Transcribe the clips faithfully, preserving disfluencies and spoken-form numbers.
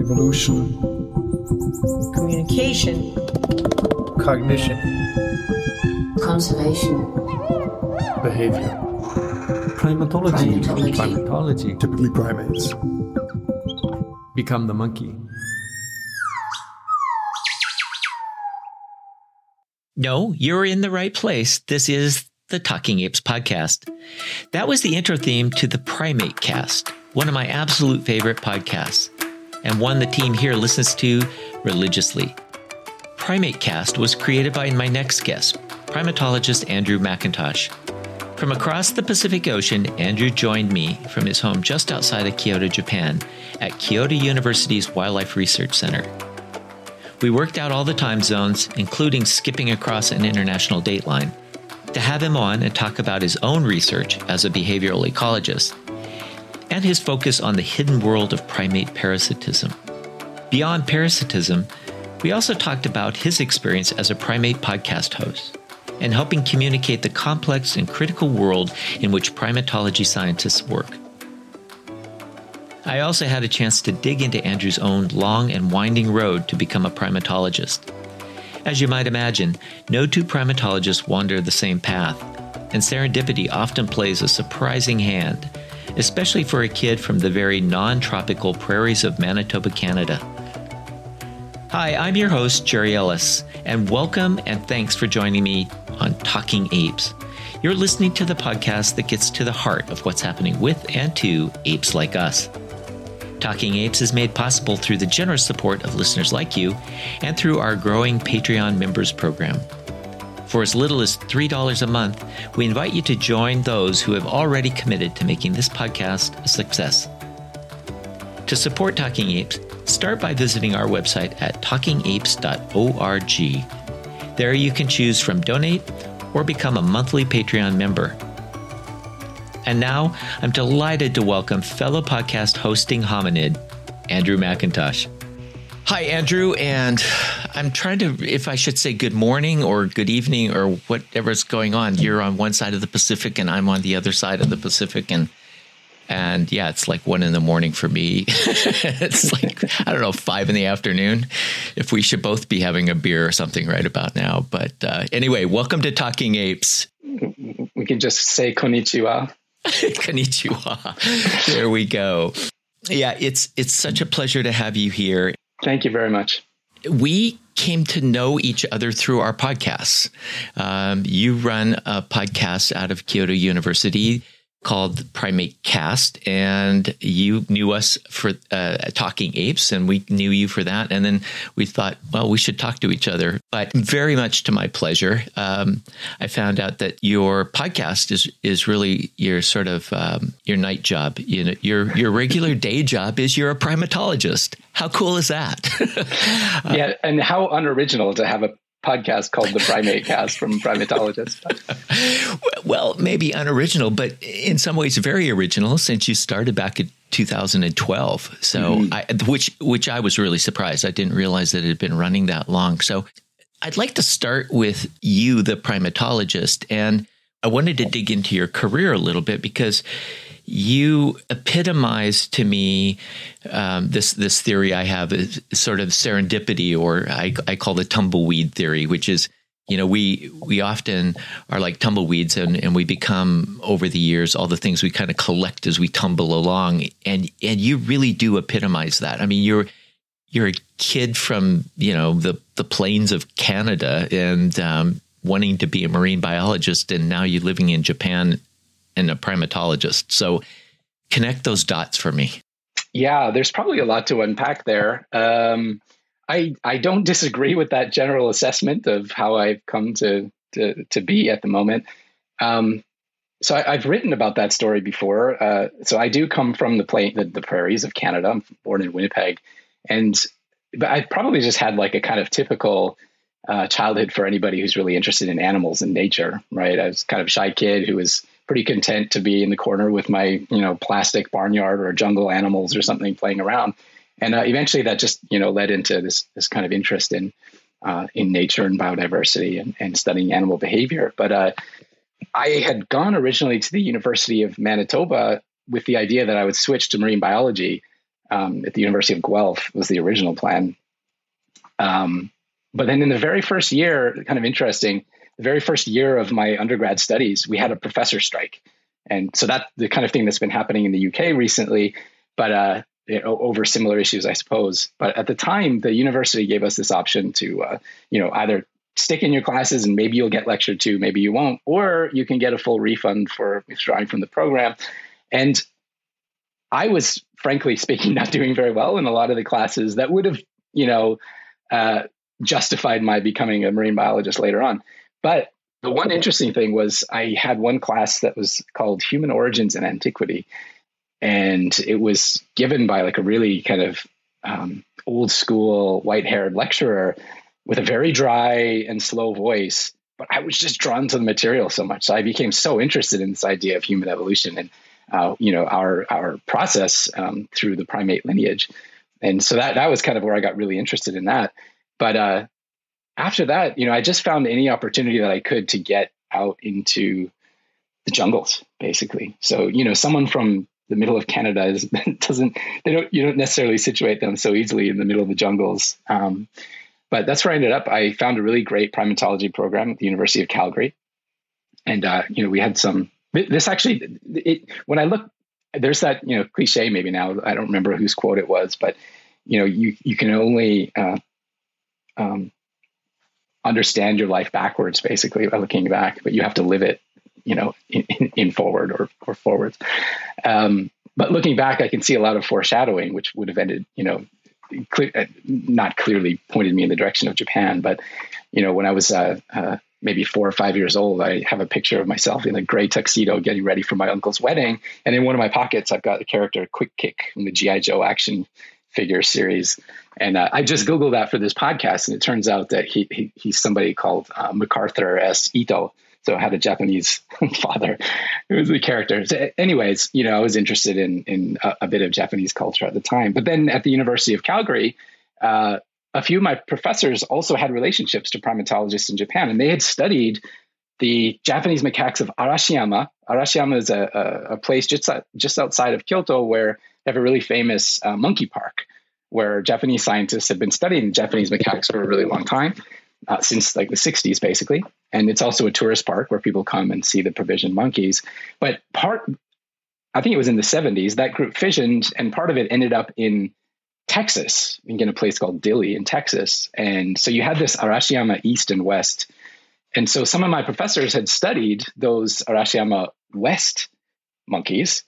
evolution, communication, cognition, conservation, behavior, primatology, primatology, primatology. Typically primates, become the monkey. No, you're in the right place. This is the Talking Apes podcast. That was the intro theme to the PrimateCast, one of my absolute favorite podcasts, and one the team here listens to religiously. PrimateCast was created by my next guest, primatologist Andrew MacIntosh. From across the Pacific Ocean, Andrew joined me from his home just outside of Kyoto, Japan, at Kyoto University's Wildlife Research Center. We worked out all the time zones, including skipping across an international dateline, to have him on and talk about his own research as a behavioral ecologist and his focus on the hidden world of primate parasitism. Beyond parasitism, we also talked about his experience as a primate podcast host and helping communicate the complex and critical world in which primatology scientists work. I also had a chance to dig into Andrew's own long and winding road to become a primatologist. As you might imagine, no two primatologists wander the same path, and serendipity often plays a surprising hand, especially for a kid from the very non-tropical prairies of Manitoba, Canada. Hi, I'm your host, Jerry Ellis, and welcome and thanks for joining me on Talking Apes. You're listening to the podcast that gets to the heart of what's happening with and to apes like us. Talking Apes is made possible through the generous support of listeners like you and through our growing Patreon members program. For as little as three dollars a month, we invite you to join those who have already committed to making this podcast a success. To support Talking Apes, start by visiting our website at talking apes dot org. There you can choose from donate or become a monthly Patreon member. And now, I'm delighted to welcome fellow podcast hosting hominid, Andrew MacIntosh. Hi, Andrew, and I'm trying to, if I should say good morning or good evening or whatever's going on. You're on one side of the Pacific and I'm on the other side of the Pacific. And, and yeah, it's like one in the morning for me. It's like, I don't know, five in the afternoon, if we should both be having a beer or something right about now. But uh, anyway, welcome to Talking Apes. We can just say konnichiwa. Konnichiwa. There we go. Yeah, it's it's such a pleasure to have you here. Thank you very much. We came to know each other through our podcasts. Um, you run a podcast out of Kyoto University called Primate Cast, and you knew us for uh, Talking Apes, and we knew you for that. And then we thought, well, we should talk to each other. But very much to my pleasure, um, I found out that your podcast is is really your sort of um, your night job. You know, your your regular day job is you're a primatologist. How cool is that? uh, yeah, and how unoriginal to have a podcast called the Primate Cast from primatologists. Well, maybe unoriginal, but in some ways very original, since you started back in two thousand twelve. So, mm-hmm. I, which which I was really surprised. I didn't realize that it had been running that long. So, I'd like to start with you, the primatologist, and I wanted to dig into your career a little bit because you epitomized to me um, this this theory I have is sort of serendipity, or I, I call the tumbleweed theory, which is, you know, we we often are like tumbleweeds and, and we become, over the years, all the things we kind of collect as we tumble along. And and you really do epitomize that. I mean, you're you're a kid from, you know, the, the plains of Canada and um, wanting to be a marine biologist, and now you're living in Japan and a primatologist. So connect those dots for me. Yeah, there's probably a lot to unpack there. Um, I I don't disagree with that general assessment of how I've come to to, to be at the moment. Um, so I, I've written about that story before. Uh, so I do come from the, plain, the the prairies of Canada. I'm born in Winnipeg, and but I probably just had like a kind of typical uh, childhood for anybody who's really interested in animals and nature. Right? I was kind of a shy kid who was pretty content to be in the corner with my, you know, plastic barnyard or jungle animals or something playing around. And uh, eventually that just, you know, led into this this kind of interest in uh, in nature and biodiversity and, and studying animal behavior. But uh, I had gone originally to the University of Manitoba with the idea that I would switch to marine biology um, at the University of Guelph was the original plan. Um, but then in the very first year, kind of interesting, the very first year of my undergrad studies, we had a professor strike. And so that's the kind of thing that's been happening in the U K recently, but uh, you know, over similar issues, I suppose. But at the time, the university gave us this option to, uh, you know, either stick in your classes and maybe you'll get lectured to, maybe you won't, or you can get a full refund for withdrawing from the program. And I was, frankly speaking, not doing very well in a lot of the classes that would have, you know, uh, justified my becoming a marine biologist later on. But the one interesting thing was I had one class that was called Human Origins in Antiquity, and it was given by like a really kind of um, old school white-haired lecturer with a very dry and slow voice. But I was just drawn to the material so much. So I became so interested in this idea of human evolution and, uh, you know, our our process um, through the primate lineage. And so that, that was kind of where I got really interested in that. But uh, after that, you know, I just found any opportunity that I could to get out into the jungles, basically. So, you know, someone from the middle of Canada is, doesn't, they don't, you don't necessarily situate them so easily in the middle of the jungles. Um, but that's where I ended up. I found a really great primatology program at the University of Calgary. And, uh, you know, we had some, this actually, it, when I look, there's that, you know, cliche maybe now, I don't remember whose quote it was, but, you know, you, you can only, uh, um, understand your life backwards, basically, by looking back, but you have to live it, you know, in, in, in forward or, or forwards. Um, but looking back, I can see a lot of foreshadowing, which would have ended, you know, cle- not clearly pointed me in the direction of Japan. But, you know, when I was uh, uh, maybe four or five years old, I have a picture of myself in a gray tuxedo getting ready for my uncle's wedding. And in one of my pockets, I've got the character Quick Kick from the G I Joe action figure series. And uh, I just Googled that for this podcast. And it turns out that he, he he's somebody called uh, MacArthur S. Ito. So I had a Japanese father who was the character. So anyways, you know, I was interested in, in a, a bit of Japanese culture at the time. But then at the University of Calgary, uh, a few of my professors also had relationships to primatologists in Japan. And they had studied the Japanese macaques of Arashiyama. Arashiyama is a, a, a place just, just outside of Kyoto where they have a really famous uh, monkey park, where Japanese scientists have been studying Japanese macaques for a really long time, uh, since like the sixties, basically. And it's also a tourist park where people come and see the provisioned monkeys. But part, I think it was in the seventies, that group fissioned, and part of it ended up in Texas, in a place called Dilley in Texas. And so you had this Arashiyama East and West. And so some of my professors had studied those Arashiyama West monkeys.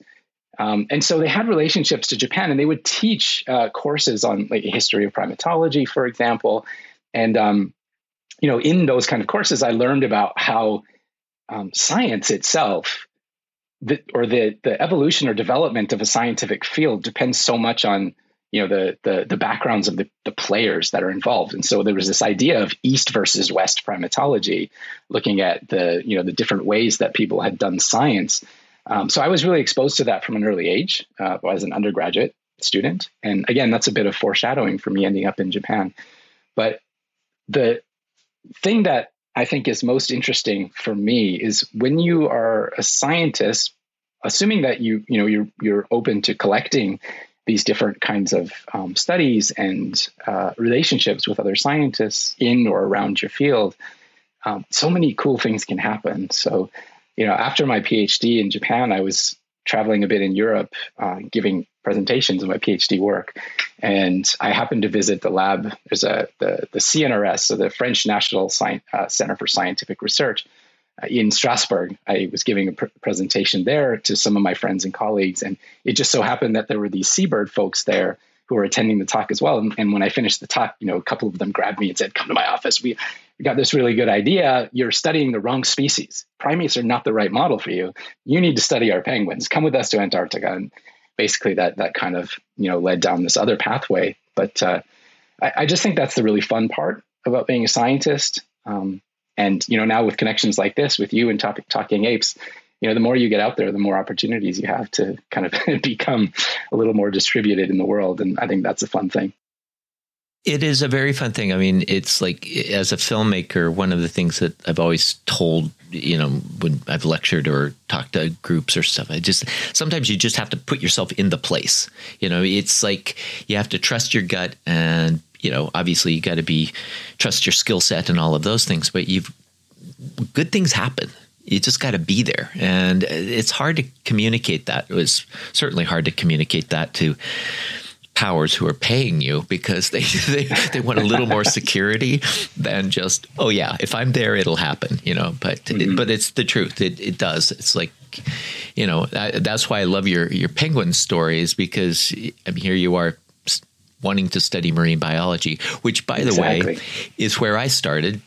Um, and so they had relationships to Japan, and they would teach uh, courses on like history of primatology, for example. And, um, you know, in those kind of courses, I learned about how um, science itself the, or the, the evolution or development of a scientific field depends so much on, you know, the, the, the backgrounds of the, the players that are involved. And so there was this idea of East versus West primatology, looking at the, you know, the different ways that people had done science. Um, so I was really exposed to that from an early age uh, as an undergraduate student. And again, that's a bit of foreshadowing for me ending up in Japan. But the thing that I think is most interesting for me is when you are a scientist, assuming that you, you know, you're, you're open to collecting these different kinds of um, studies and uh, relationships with other scientists in or around your field, um, so many cool things can happen. So you know, after my PhD in Japan, I was traveling a bit in Europe, uh, giving presentations of my PhD work. And I happened to visit the lab. There's a the, the C N R S, so the French National Sci- uh, Center for Scientific Research uh, in Strasbourg. I was giving a pr- presentation there to some of my friends and colleagues. And it just so happened that there were these seabird folks there who were attending the talk as well. And, and when I finished the talk, you know, a couple of them grabbed me and said, come to my office. We, we got this really good idea. You're studying the wrong species. Primates are not the right model for you. You need to study our penguins. Come with us to Antarctica. And basically that, that kind of, you know, led down this other pathway. But uh, I, I just think that's the really fun part about being a scientist. Um, and, you know, now with connections like this, with you and Talk, Talking Apes, you know, the more you get out there, the more opportunities you have to kind of become a little more distributed in the world. And I think that's a fun thing. It is a very fun thing. I mean, it's like as a filmmaker, one of the things that I've always told you know, when I've lectured or talked to groups or stuff, I just, sometimes you just have to put yourself in the place. You know, it's like you have to trust your gut, and, you know, obviously you got to be, trust your skill set and all of those things, but you've, good things happen. You just got to be there. And it's hard to communicate that. It was certainly hard to communicate that to powers who are paying you, because they, they, they want a little more security than just, oh yeah, if I'm there, it'll happen, you know, but, mm-hmm. it, but it's the truth. It, it does. It's like, you know, I, that's why I love your, your penguin stories, because I mean, here you are wanting to study marine biology, which by exactly. the way is where I started.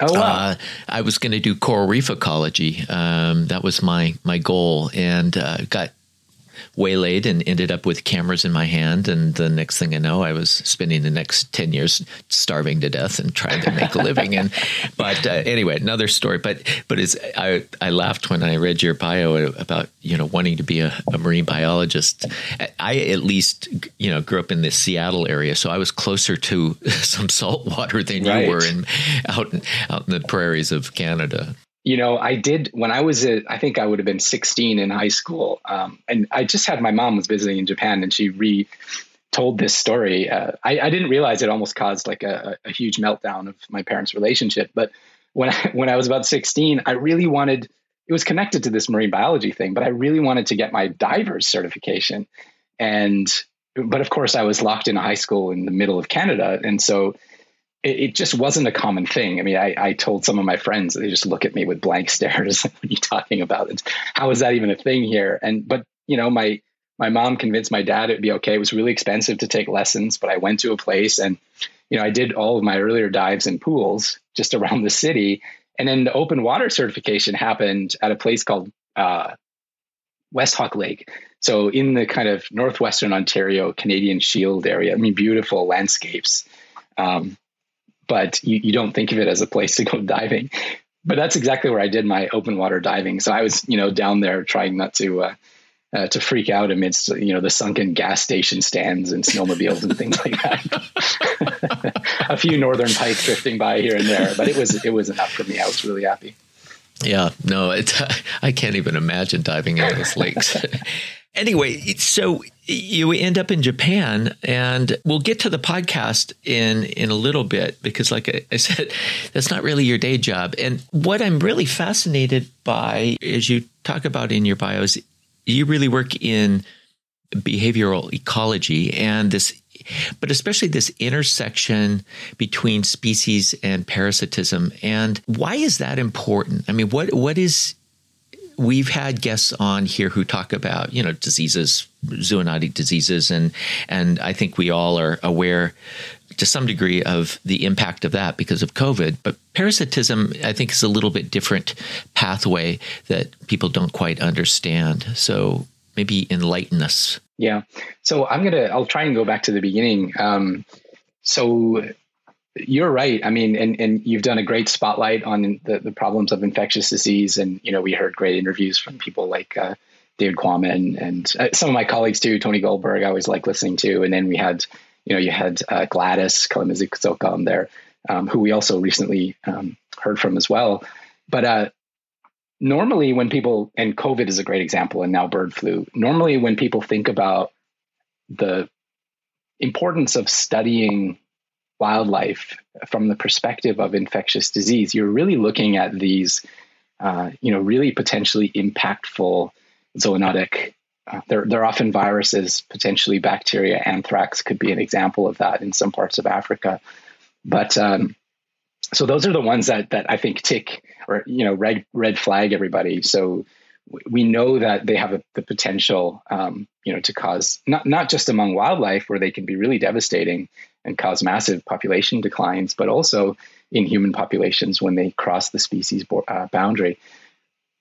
Oh, wow. uh, I was going to do coral reef ecology. Um, that was my, my goal, and uh, got waylaid and ended up with cameras in my hand. And the next thing I know, I was spending the next ten years starving to death and trying to make a living. And But uh, anyway, another story. But but it's, I, I laughed when I read your bio about, you know, wanting to be a, a marine biologist. I at least, you know, grew up in the Seattle area, so I was closer to some salt water than right. you were in, out, in, out in the prairies of Canada. You know, I did when I was, a, I think I would have been sixteen in high school. Um, and I just had, my mom was visiting in Japan, and she retold this story. Uh, I, I didn't realize it almost caused like a, a huge meltdown of my parents' relationship. But when I, when I was about sixteen, I really wanted, it was connected to this marine biology thing, but I really wanted to get my diver's certification. And, but of course I was locked in high school in the middle of Canada. And so it just wasn't a common thing. I mean, I, I told some of my friends, they just look at me with blank stares. What are you talking about? It's, how is that even a thing here? And, but you know, my, my mom convinced my dad it'd be okay. It was really expensive to take lessons, but I went to a place, and, you know, I did all of my earlier dives in pools just around the city. And then the open water certification happened at a place called uh, West Hawk Lake. So in the kind of Northwestern Ontario, Canadian Shield area, I mean, beautiful landscapes. Um, but you, you don't think of it as a place to go diving. But that's exactly where I did my open water diving. So I was, you know, down there trying not to uh, uh, to freak out amidst, you know, the sunken gas station stands and snowmobiles and things like that. A few northern pike drifting by here and there, but it was it was enough for me. I was really happy. Yeah, no, it's, I can't even imagine diving into those lakes. Anyway, so you end up in Japan, and we'll get to the podcast in, in a little bit, because like I, I said, that's not really your day job. And what I'm really fascinated by, as you talk about in your bios, you really work in behavioral ecology, and this, but especially this intersection between species and parasitism. And why is that important? I mean, what what is... We've had guests on here who talk about, you know, diseases, zoonotic diseases, and and I think we all are aware to some degree of the impact of that because of COVID. But parasitism, I think, is a little bit different pathway that people don't quite understand. So maybe enlighten us. Yeah. So I'm going to, I'll try and go back to the beginning. Um, so you're right. I mean, and, and you've done a great spotlight on the, the problems of infectious disease. And, you know, we heard great interviews from people like uh, David Quammen and uh, some of my colleagues too, Tony Goldberg, I always like listening to. And then we had, you know, you had uh, Gladys Kalema-Zikusoka on there, um, who we also recently um, heard from as well. But uh, normally when people, and COVID is a great example, and now bird flu, normally when people think about the importance of studying wildlife from the perspective of infectious disease, you're really looking at these, uh, you know, really potentially impactful zoonotic. Uh, they're they're often viruses, potentially bacteria. Anthrax could be an example of that in some parts of Africa. But um, so those are the ones that that I think tick, or you know, red red flag everybody. So we know that they have a, the potential, um, you know, to cause not not just among wildlife where they can be really devastating and cause massive population declines, but also in human populations when they cross the species bo- uh, boundary.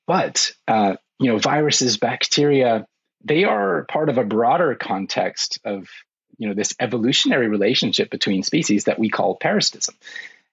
But, uh, you know, viruses, bacteria, they are part of a broader context of, you know, this evolutionary relationship between species that we call parasitism.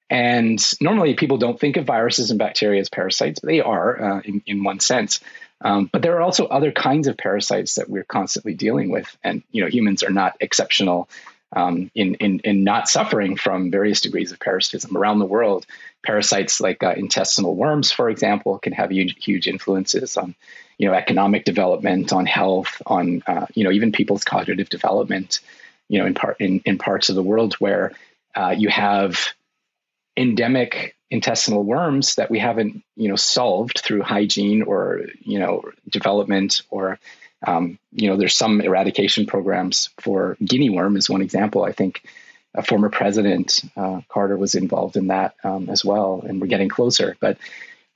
And normally people don't think of viruses and bacteria as parasites, but they are uh, in, in one sense. Um, but there are also other kinds of parasites that we're constantly dealing with. And, you know, humans are not exceptional um, in, in, in not suffering from various degrees of parasitism around the world. Parasites like uh, intestinal worms, for example, can have huge, huge influences on, you know, economic development, on health, on, uh, you know, even people's cognitive development, you know, in part in, in parts of the world where uh, you have endemic intestinal worms that we haven't, you know, solved through hygiene or, you know, development or, um, you know, there's some eradication programs for guinea worm is one example. I think a former president, uh, Carter, was involved in that um, as well. And we're getting closer. But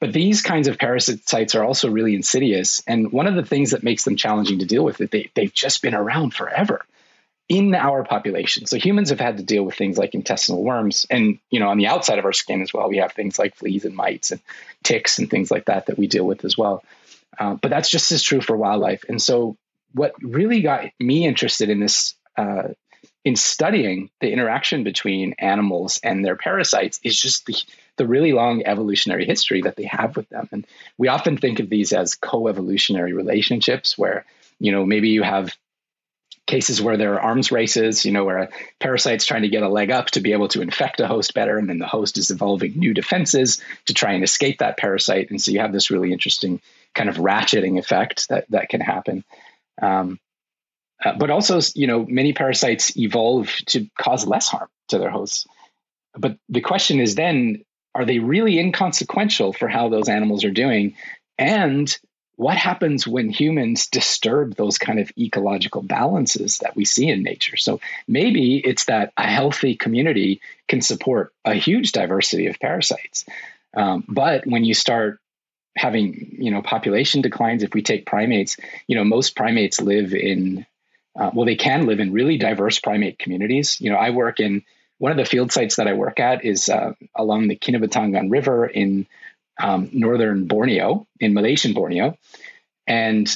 but these kinds of parasites are also really insidious. And one of the things that makes them challenging to deal with is they, they've just been around forever in our population. So humans have had to deal with things like intestinal worms. And, you know, on the outside of our skin as well, we have things like fleas and mites and ticks and things like that that we deal with as well. Uh, but that's just as true for wildlife. And so what really got me interested in this, uh, in studying the interaction between animals and their parasites is just the, the really long evolutionary history that they have with them. And we often think of these as co-evolutionary relationships where, you know, maybe you have cases where there are arms races, you know, where a parasite's trying to get a leg up to be able to infect a host better, and then the host is evolving new defenses to try and escape that parasite. And so you have this really interesting kind of ratcheting effect that that can happen. Um, uh, but also, you know, many parasites evolve to cause less harm to their hosts. But the question is then, are they really inconsequential for how those animals are doing? And what happens when humans disturb those kind of ecological balances that we see in nature? So maybe it's that a healthy community can support a huge diversity of parasites. Um, but when you start having, you know, population declines, if we take primates, you know, most primates live in, uh, well, they can live in really diverse primate communities. You know, I work in, one of the field sites that I work at is uh, along the Kinabatangan River in Um, northern Borneo, in Malaysian Borneo. And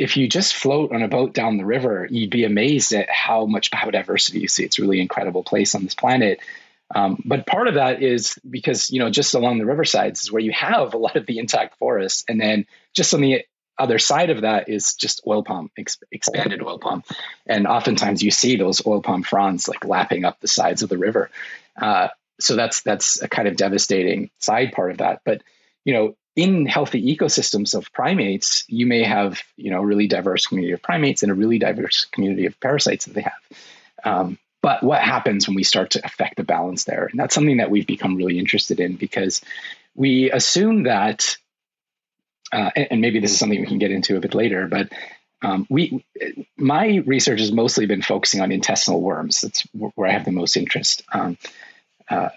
if you just float on a boat down the river, you'd be amazed at how much biodiversity you see. It's a really incredible place on this planet. Um, but part of that is because, you know, just along the riversides is where you have a lot of the intact forests. And then just on the other side of that is just oil palm, exp- expanded oil palm. And oftentimes you see those oil palm fronds like lapping up the sides of the river. Uh, so that's, that's a kind of devastating side part of that. But you know, in healthy ecosystems of primates, you may have, you know, a really diverse community of primates and a really diverse community of parasites that they have. Um, but what happens when we start to affect the balance there? And that's something that we've become really interested in because we assume that, uh, and, and maybe this is something we can get into a bit later, but um, we, my research has mostly been focusing on intestinal worms. That's where I have the most interest. Um, uh,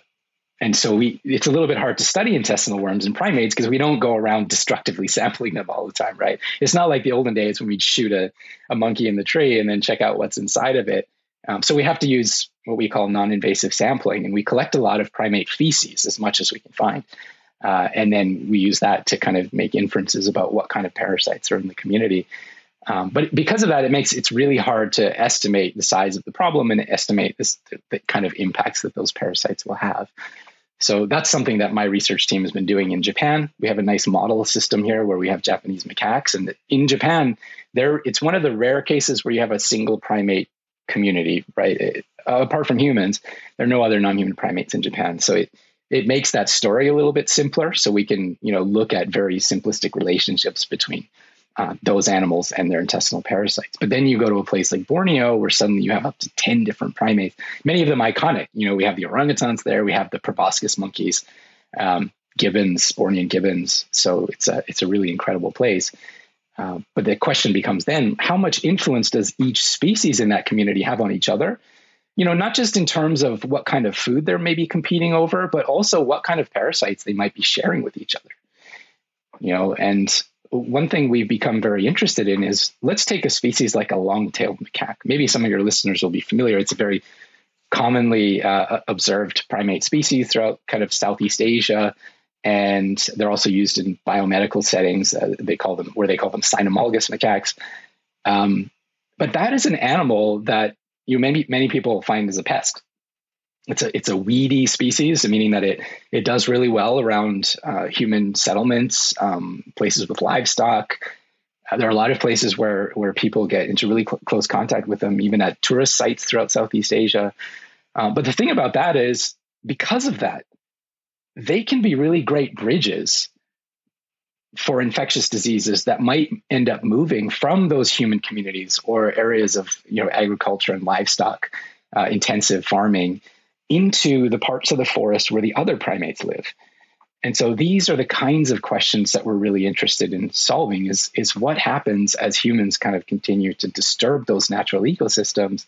And so we, it's a little bit hard to study intestinal worms in primates because we don't go around destructively sampling them all the time, right? It's not like the olden days when we'd shoot a, a monkey in the tree and then check out what's inside of it. Um, so we have to use what we call non-invasive sampling, and we collect a lot of primate feces as much as we can find. Uh, and then we use that to kind of make inferences about what kind of parasites are in the community. Um, but because of that, it makes it's really hard to estimate the size of the problem and estimate this, the, the kind of impacts that those parasites will have. So that's something that my research team has been doing in Japan. We have a nice model system here where we have Japanese macaques. And in Japan, there it's one of the rare cases where you have a single primate community, right? It, uh, apart from humans, there are no other non-human primates in Japan. So it it makes that story a little bit simpler. So we can, you know, look at very simplistic relationships between Uh, those animals and their intestinal parasites. But then you go to a place like Borneo where suddenly you have up to ten different primates, many of them iconic. You know, we have the orangutans there, we have the proboscis monkeys, um, gibbons, Bornean gibbons. So it's a, it's a really incredible place. Uh, but the question becomes then, how much influence does each species in that community have on each other? You know, not just in terms of what kind of food they're maybe competing over, but also what kind of parasites they might be sharing with each other. You know, and one thing we've become very interested in is let's take a species like a long-tailed macaque. Maybe some of your listeners will be familiar. It's a very commonly uh, observed primate species throughout kind of Southeast Asia. And they're also used in biomedical settings. Uh, they call them, where they call them cynomolgus macaques. Um, but that is an animal that you many, many people find as a pest. It's a it's a weedy species, meaning that it it does really well around uh, human settlements, um, places with livestock, there are a lot of places where, where people get into really cl- close contact with them, even at tourist sites throughout Southeast Asia. Uh, but the thing about that is, because of that, they can be really great bridges for infectious diseases that might end up moving from those human communities or areas of, you know, agriculture and livestock, uh, intensive farming, into the parts of the forest where the other primates live. And so these are the kinds of questions that we're really interested in solving, is, is what happens as humans kind of continue to disturb those natural ecosystems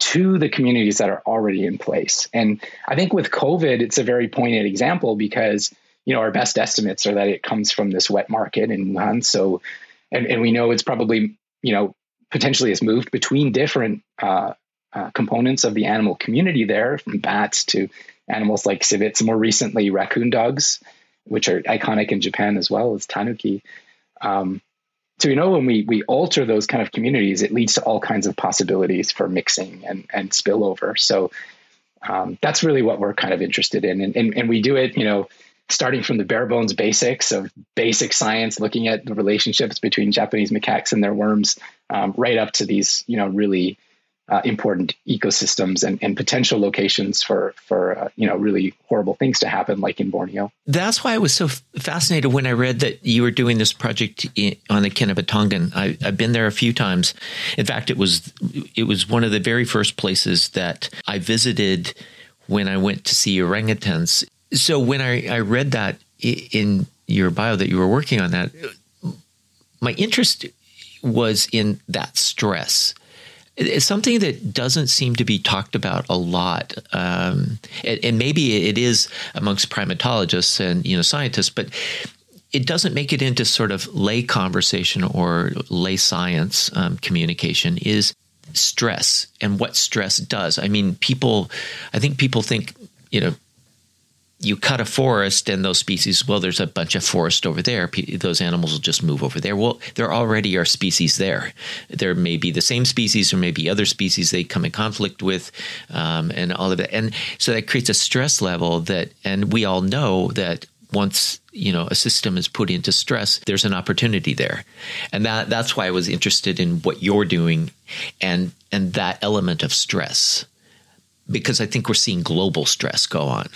to the communities that are already in place. And I think with COVID, it's a very poignant example because, you know, our best estimates are that it comes from this wet market in Wuhan. So, and, and we know it's probably, you know, potentially it's moved between different uh, uh, components of the animal community there, from bats to animals like civets, more recently raccoon dogs, which are iconic in Japan, as well as tanuki. Um, So, you know, when we we alter those kind of communities, it leads to all kinds of possibilities for mixing and, and spillover. So um, that's really what we're kind of interested in. And, and and we do it, you know, starting from the bare bones basics of basic science, looking at the relationships between Japanese macaques and their worms, um, right up to these, you know, really uh, important ecosystems and, and potential locations for, for uh, you know, really horrible things to happen, like in Borneo. That's why I was so f- fascinated when I read that you were doing this project in, on the Kinabatangan. I, I've been there a few times. In fact, it was it was one of the very first places that I visited when I went to see orangutans. So when I, I read that in your bio that you were working on that, my interest was in that stress. It's something that doesn't seem to be talked about a lot, um, and, and maybe it is amongst primatologists and, you know, scientists, but it doesn't make it into sort of lay conversation or lay science um, communication. Is stress and what stress does. I mean, people, I think people think, you know, you cut a forest and those species, well, there's a bunch of forest over there. Those animals will just move over there. Well, there already are species there. There may be the same species or maybe other species they come in conflict with, um, and all of that. And so that creates a stress level that, and we all know that once, you know, a system is put into stress, there's an opportunity there. And that that's why I was interested in what you're doing and and that element of stress, because I think we're seeing global stress go on.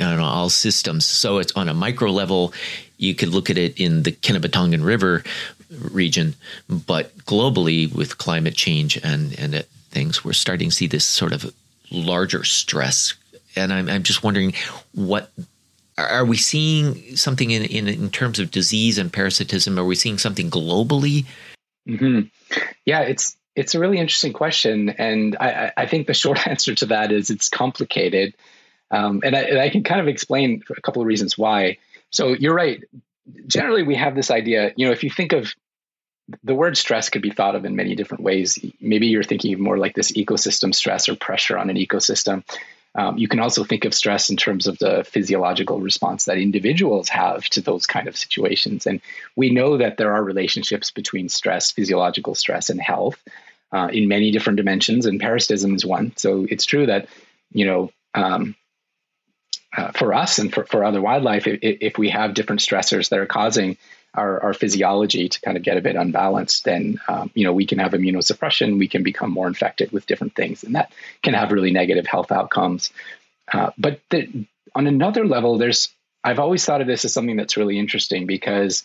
On all systems. So it's on a micro level. You could look at it in the Kinabatangan River region, but globally with climate change and, and things, we're starting to see this sort of larger stress. And I'm, I'm just wondering, what are we seeing something in, in, in terms of disease and parasitism? Are we seeing something globally? Mm-hmm. Yeah, it's, it's a really interesting question. And I, I think the short answer to that is it's complicated. Um, and, I, and I can kind of explain a couple of reasons why. So you're right. Generally, we have this idea, you know, if you think of the word stress could be thought of in many different ways. Maybe you're thinking more like this ecosystem stress or pressure on an ecosystem. Um, you can also think of stress in terms of the physiological response that individuals have to those kind of situations. And we know that there are relationships between stress, physiological stress, and health uh, in many different dimensions. And parasitism is one. So it's true that, you know, um, Uh, for us and for, for other wildlife, if, if we have different stressors that are causing our, our physiology to kind of get a bit unbalanced, then, um, you know, we can have immunosuppression, we can become more infected with different things, and that can have really negative health outcomes. Uh, but the, on another level, there's, I've always thought of this as something that's really interesting, because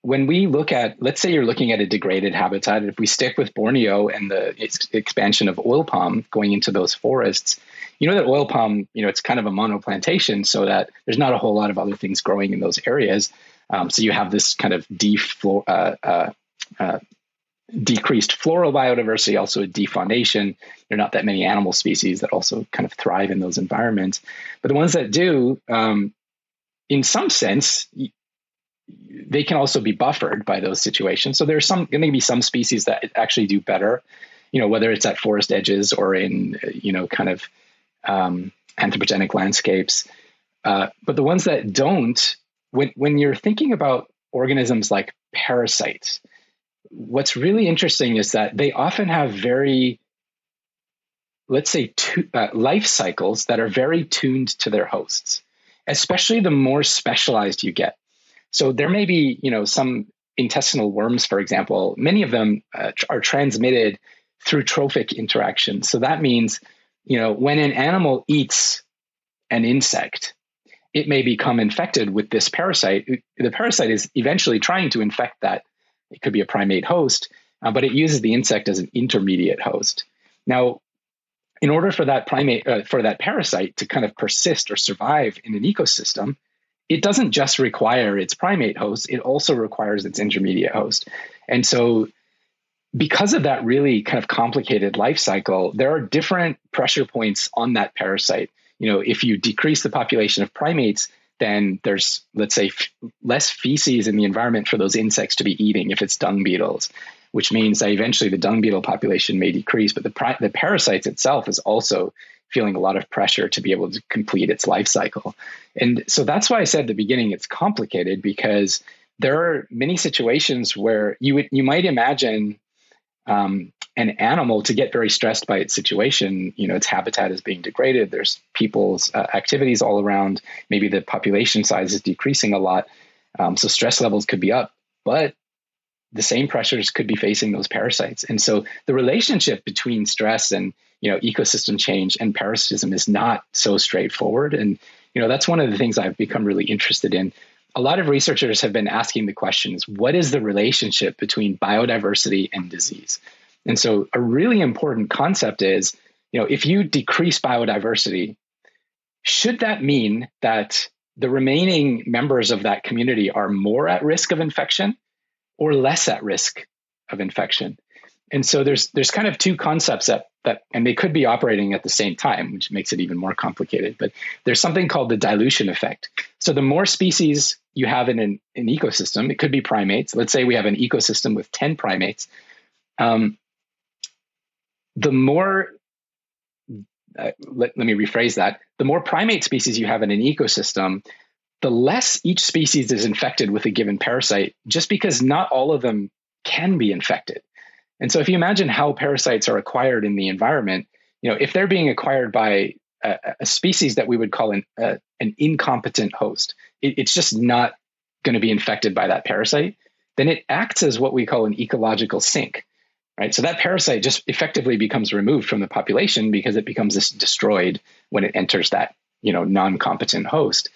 when we look at, let's say you're looking at a degraded habitat, if we stick with Borneo and the ex- expansion of oil palm going into those forests, you know that oil palm, you know, it's kind of a monoplantation, so that there's not a whole lot of other things growing in those areas. Um, so you have this kind of deflo- uh, uh, uh, decreased floral biodiversity, also a defaunation. There are not that many animal species that also kind of thrive in those environments. But the ones that do, um, in some sense, they can also be buffered by those situations. So there's some going to be some species that actually do better, you know, whether it's at forest edges or in, you know, kind of um, anthropogenic landscapes. Uh, but the ones that don't, when when you're thinking about organisms like parasites, what's really interesting is that they often have very, let's say, to, uh, life cycles that are very tuned to their hosts, especially the more specialized you get. So there may be, you know, some intestinal worms, for example, many of them uh, are transmitted through trophic interaction. So that means, you know, when an animal eats an insect, it may become infected with this parasite. The parasite is eventually trying to infect that. It could be a primate host, uh, but it uses the insect as an intermediate host. Now, in order for that primate, uh, for that parasite to kind of persist or survive in an ecosystem, it doesn't just require its primate host, it also requires its intermediate host. And so because of that really kind of complicated life cycle, there are different pressure points on that parasite. You know, if you decrease the population of primates, then there's, let's say, f- less feces in the environment for those insects to be eating if it's dung beetles, which means that eventually the dung beetle population may decrease, but the pri- the parasites itself is also feeling a lot of pressure to be able to complete its life cycle. And so that's why I said at the beginning it's complicated, because there are many situations where you would, you might imagine um, an animal to get very stressed by its situation. You know, its habitat is being degraded. There's people's uh, activities all around. Maybe the population size is decreasing a lot. Um, so stress levels could be up, but the same pressures could be facing those parasites. And so the relationship between stress and, you know, ecosystem change and parasitism is not so straightforward. And, you know, that's one of the things I've become really interested in. A lot of researchers have been asking the questions, what is the relationship between biodiversity and disease? And so a really important concept is, you know, if you decrease biodiversity, should that mean that the remaining members of that community are more at risk of infection or less at risk of infection? And so there's there's kind of two concepts that, that, and they could be operating at the same time, which makes it even more complicated, but there's something called the dilution effect. So the more species you have in an, an ecosystem, it could be primates. Let's say we have an ecosystem with ten primates. Um, the more, uh, let, let me rephrase that, the more primate species you have in an ecosystem, the less each species is infected with a given parasite, just because not all of them can be infected. And so if you imagine how parasites are acquired in the environment, you know, if they're being acquired by a, a species that we would call an, a, an incompetent host, it, it's just not going to be infected by that parasite, then it acts as what we call an ecological sink, right? So that parasite just effectively becomes removed from the population because it becomes destroyed when it enters that, you know, non-competent host.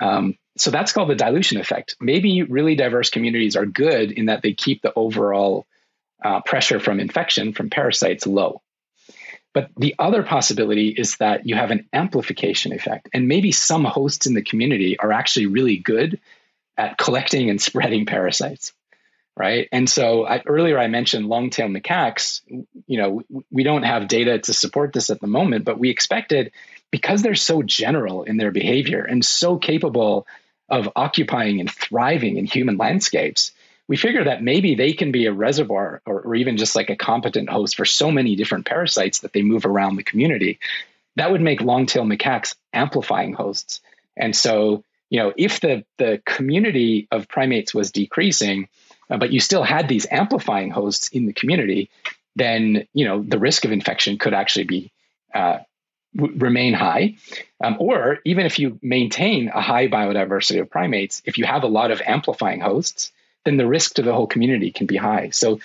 Um, so that's called the dilution effect. Maybe really diverse communities are good in that they keep the overall uh, pressure from infection from parasites low. But the other possibility is that you have an amplification effect, and maybe some hosts in the community are actually really good at collecting and spreading parasites, right? And so I, earlier I mentioned long-tailed macaques. You know, we, we don't have data to support this at the moment, but we expected, because they're so general in their behavior and so capable of occupying and thriving in human landscapes, we figure that maybe they can be a reservoir or, or even just like a competent host for so many different parasites that they move around the community. That would make long-tailed macaques amplifying hosts. And so, you know, if the, the community of primates was decreasing, uh, but you still had these amplifying hosts in the community, then, you know, the risk of infection could actually be uh, remain high. Um, or even if you maintain a high biodiversity of primates, if you have a lot of amplifying hosts, then the risk to the whole community can be high. So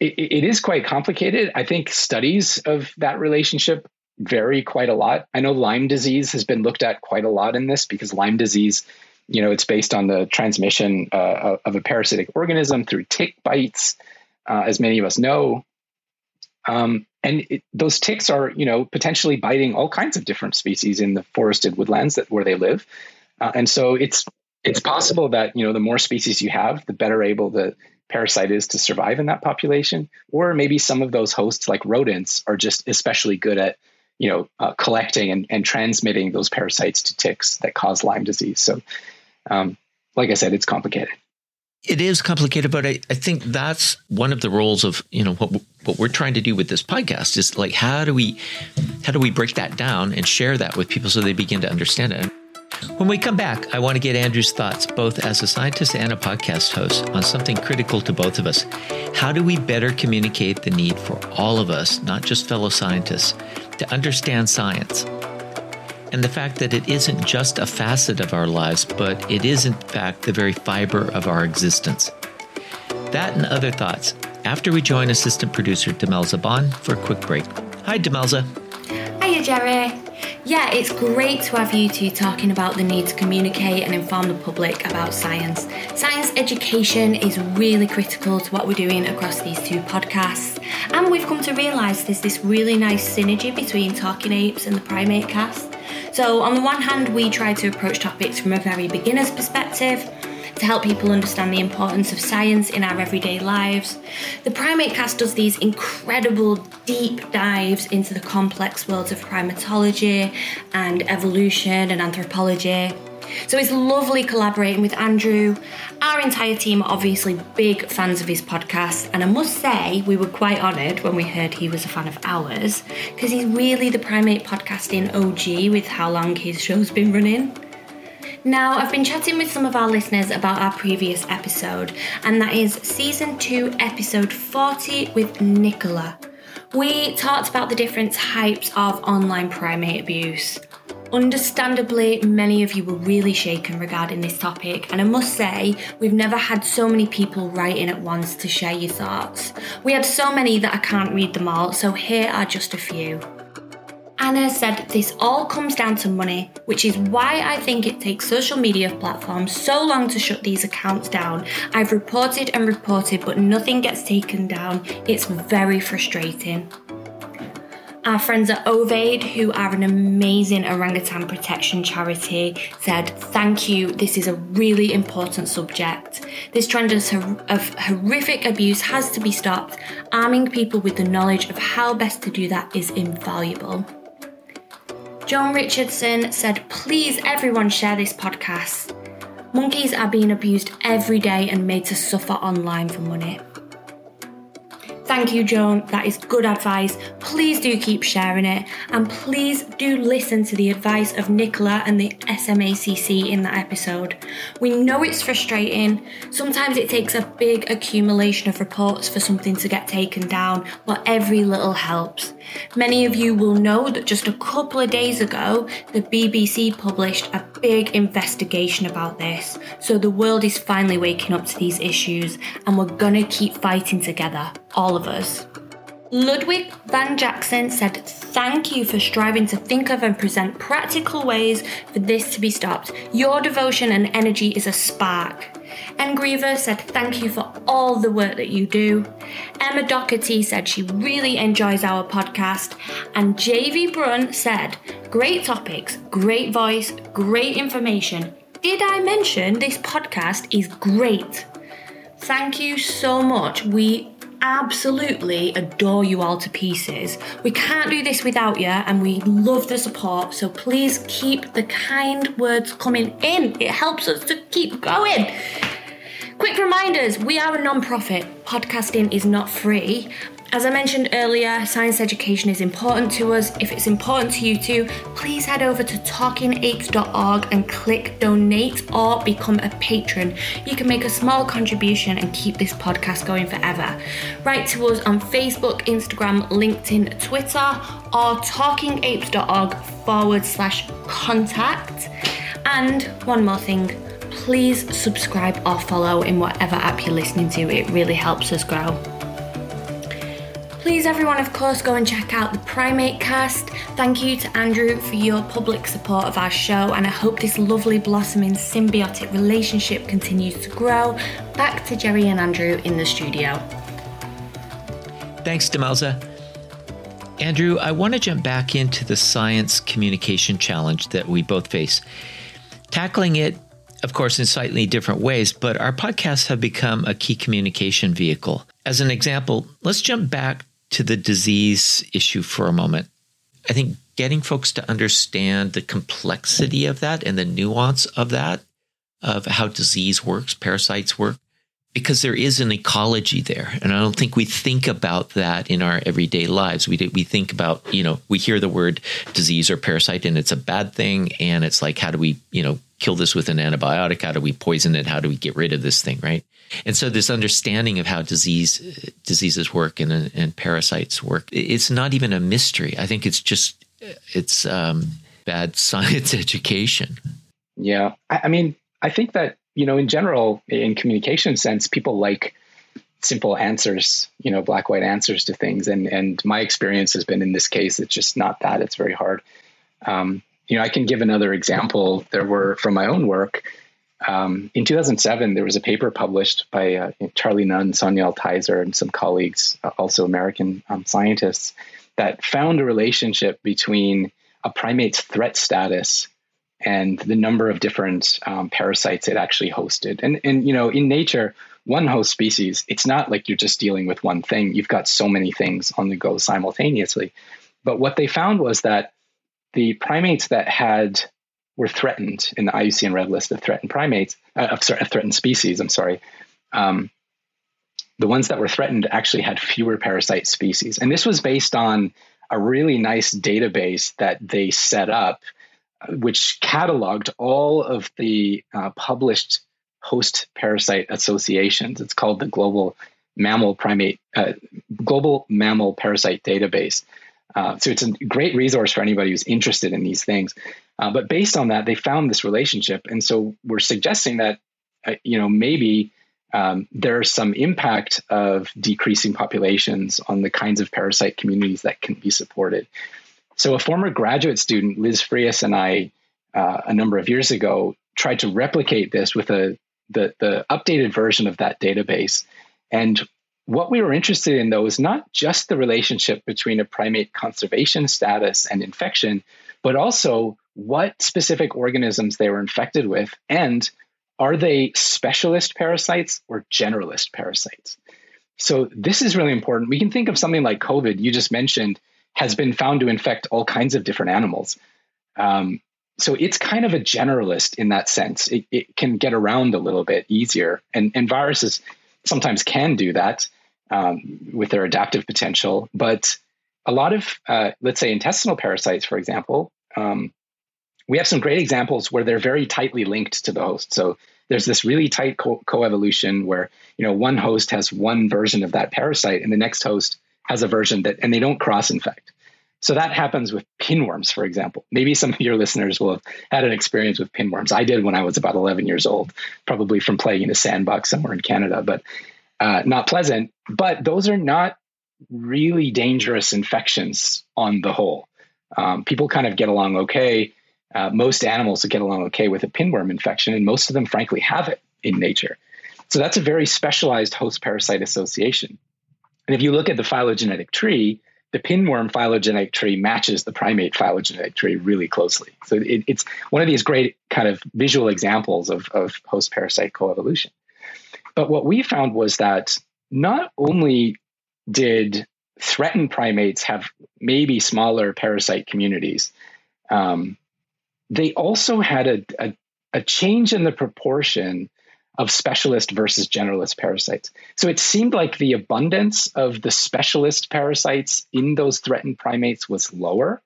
it, it is quite complicated. I think studies of that relationship vary quite a lot. I know Lyme disease has been looked at quite a lot in this, because Lyme disease, you know, it's based on the transmission uh, of a parasitic organism through tick bites, uh, as many of us know. Um, And it, those ticks are, you know, potentially biting all kinds of different species in the forested woodlands that where they live. Uh, and so it's it's possible that, you know, the more species you have, the better able the parasite is to survive in that population. Or maybe some of those hosts, like rodents, are just especially good at, you know, uh, collecting and, and transmitting those parasites to ticks that cause Lyme disease. So, um, like I said, it's complicated. It is complicated, but I, I think that's one of the roles of, you know, what what we're trying to do with this podcast is like, how do we how do we break that down and share that with people so they begin to understand it? When we come back, I want to get Andrew's thoughts, both as a scientist and a podcast host, on something critical to both of us. How do we better communicate the need for all of us, not just fellow scientists, to understand science? And the fact that it isn't just a facet of our lives, but it is, in fact, the very fiber of our existence. That and other thoughts after we join assistant producer Demelza Bond for a quick break. Hi, Demelza. Hiya, Jerry. Yeah, it's great to have you two talking about the need to communicate and inform the public about science. Science education is really critical to what we're doing across these two podcasts. And we've come to realise there's this really nice synergy between Talking Apes and the PrimateCast. So on the one hand, we try to approach topics from a very beginner's perspective, to help people understand the importance of science in our everyday lives. The PrimateCast does these incredible deep dives into the complex worlds of primatology and evolution and anthropology. So it's lovely collaborating with Andrew. Our entire team are obviously big fans of his podcast, and I must say we were quite honoured when we heard he was a fan of ours, because he's really the Primate podcasting O G with how long his show's been running. Now, I've been chatting with some of our listeners about our previous episode, and that is Season two, Episode forty with Nicola. We talked about the different types of online primate abuse. Understandably, many of you were really shaken regarding this topic, and I must say, we've never had so many people write in at once to share your thoughts. We had so many that I can't read them all, so here are just a few. Anna said this all comes down to money, which is why I think it takes social media platforms so long to shut these accounts down. I've reported and reported, but nothing gets taken down. It's very frustrating. Our friends at Ovade, who are an amazing orangutan protection charity, said, thank you, this is a really important subject. This trend of horrific abuse has to be stopped. Arming people with the knowledge of how best to do that is invaluable. Joan Richardson said, please everyone share this podcast. Monkeys are being abused every day and made to suffer online for money. Thank you, Joan. That is good advice. Please do keep sharing it. And please do listen to the advice of Nicola and the S M A C C in that episode. We know it's frustrating. Sometimes it takes a big accumulation of reports for something to get taken down, but every little helps. Many of you will know that just a couple of days ago, the B B C published a big investigation about this. So the world is finally waking up to these issues, and we're going to keep fighting together. All of us. Ludwig Van Jackson said, thank you for striving to think of and present practical ways for this to be stopped. Your devotion and energy is a spark. Engreva said, thank you for all the work that you do. Emma Doherty said she really enjoys our podcast. And J V Brunn said, great topics, great voice, great information. Did I mention this podcast is great? Thank you so much. We absolutely adore you all to pieces. We can't do this without you, and we love the support, so please keep the kind words coming in. It helps us to keep going. Quick reminders, we are a non-profit. Podcasting is not free. As I mentioned earlier, science education is important to us. If it's important to you too, please head over to talking apes dot org and click donate or become a patron. You can make a small contribution and keep this podcast going forever. Write to us on Facebook, Instagram, LinkedIn, Twitter, or talkingapes.org forward slash contact. And one more thing, please subscribe or follow in whatever app you're listening to. It really helps us grow. Please, everyone, of course, go and check out the PrimateCast. Thank you to Andrew for your public support of our show, and I hope this lovely, blossoming, symbiotic relationship continues to grow. Back to Jerry and Andrew in the studio. Thanks, Demelza. Andrew, I want to jump back into the science communication challenge that we both face. Tackling it, of course, in slightly different ways, but our podcasts have become a key communication vehicle. As an example, let's jump back to the disease issue for a moment. I think getting folks to understand the complexity of that and the nuance of that, of how disease works, parasites work, because there is an ecology there. And I don't think we think about that in our everyday lives. We we think about, you know, we hear the word disease or parasite and it's a bad thing. And it's like, how do we, you know, kill this with an antibiotic? How do we poison it? How do we get rid of this thing, right? And so this understanding of how disease diseases work and, and parasites work, it's not even a mystery. I think it's just, it's um, bad science education. Yeah. I, I mean, I think that, you know, in general, in communication sense, people like simple answers, you know, black, white answers to things. And, and my experience has been in this case, it's just not that. It's very hard. Um, you know, I can give another example. There were, from my own work, um, in two thousand seven, there was a paper published by uh, Charlie Nunn, Sonia Altizer, and some colleagues, uh, also American um, scientists, that found a relationship between a primate's threat status and the number of different um, parasites it actually hosted. And, and, you know, in nature, one host species, it's not like you're just dealing with one thing. You've got so many things on the go simultaneously. But what they found was that the primates that had were threatened in the I U C N Red List of threatened primates, uh, of, sorry, of threatened species, I'm sorry, um, the ones that were threatened actually had fewer parasite species. And this was based on a really nice database that they set up, which cataloged all of the uh, published host parasite associations. It's called the Global Mammal Primate uh, Global Mammal Parasite Database. Uh, so it's a great resource for anybody who's interested in these things. Uh, but based on that, they found this relationship, and so we're suggesting that uh, you know maybe um, there's some impact of decreasing populations on the kinds of parasite communities that can be supported. So a former graduate student, Liz Frias, and I, uh, a number of years ago, tried to replicate this with a the, the updated version of that database. And what we were interested in, though, is not just the relationship between a primate conservation status and infection, but also what specific organisms they were infected with, and are they specialist parasites or generalist parasites? So this is really important. We can think of something like COVID, you just mentioned, has been found to infect all kinds of different animals. Um, so it's kind of a generalist in that sense. It, it can get around a little bit easier. And, and viruses sometimes can do that um, with their adaptive potential. But a lot of, uh, let's say, intestinal parasites, for example, um, we have some great examples where they're very tightly linked to the host. So there's this really tight co- coevolution where, you know, one host has one version of that parasite and the next host has a version that, and they don't cross infect. So that happens with pinworms, for example. Maybe some of your listeners will have had an experience with pinworms. I did when I was about eleven years old, probably from playing in a sandbox somewhere in Canada, but uh, not pleasant. But those are not really dangerous infections on the whole. Um, people kind of get along okay. Uh, most animals get along okay with a pinworm infection, and most of them, frankly, have it in nature. So that's a very specialized host-parasite association. And if you look at the phylogenetic tree, the pinworm phylogenetic tree matches the primate phylogenetic tree really closely. So it, it's one of these great kind of visual examples of, of host-parasite coevolution. But what we found was that not only did threatened primates have maybe smaller parasite communities, um, they also had a, a, a change in the proportion of specialist versus generalist parasites. So it seemed like the abundance of the specialist parasites in those threatened primates was lower,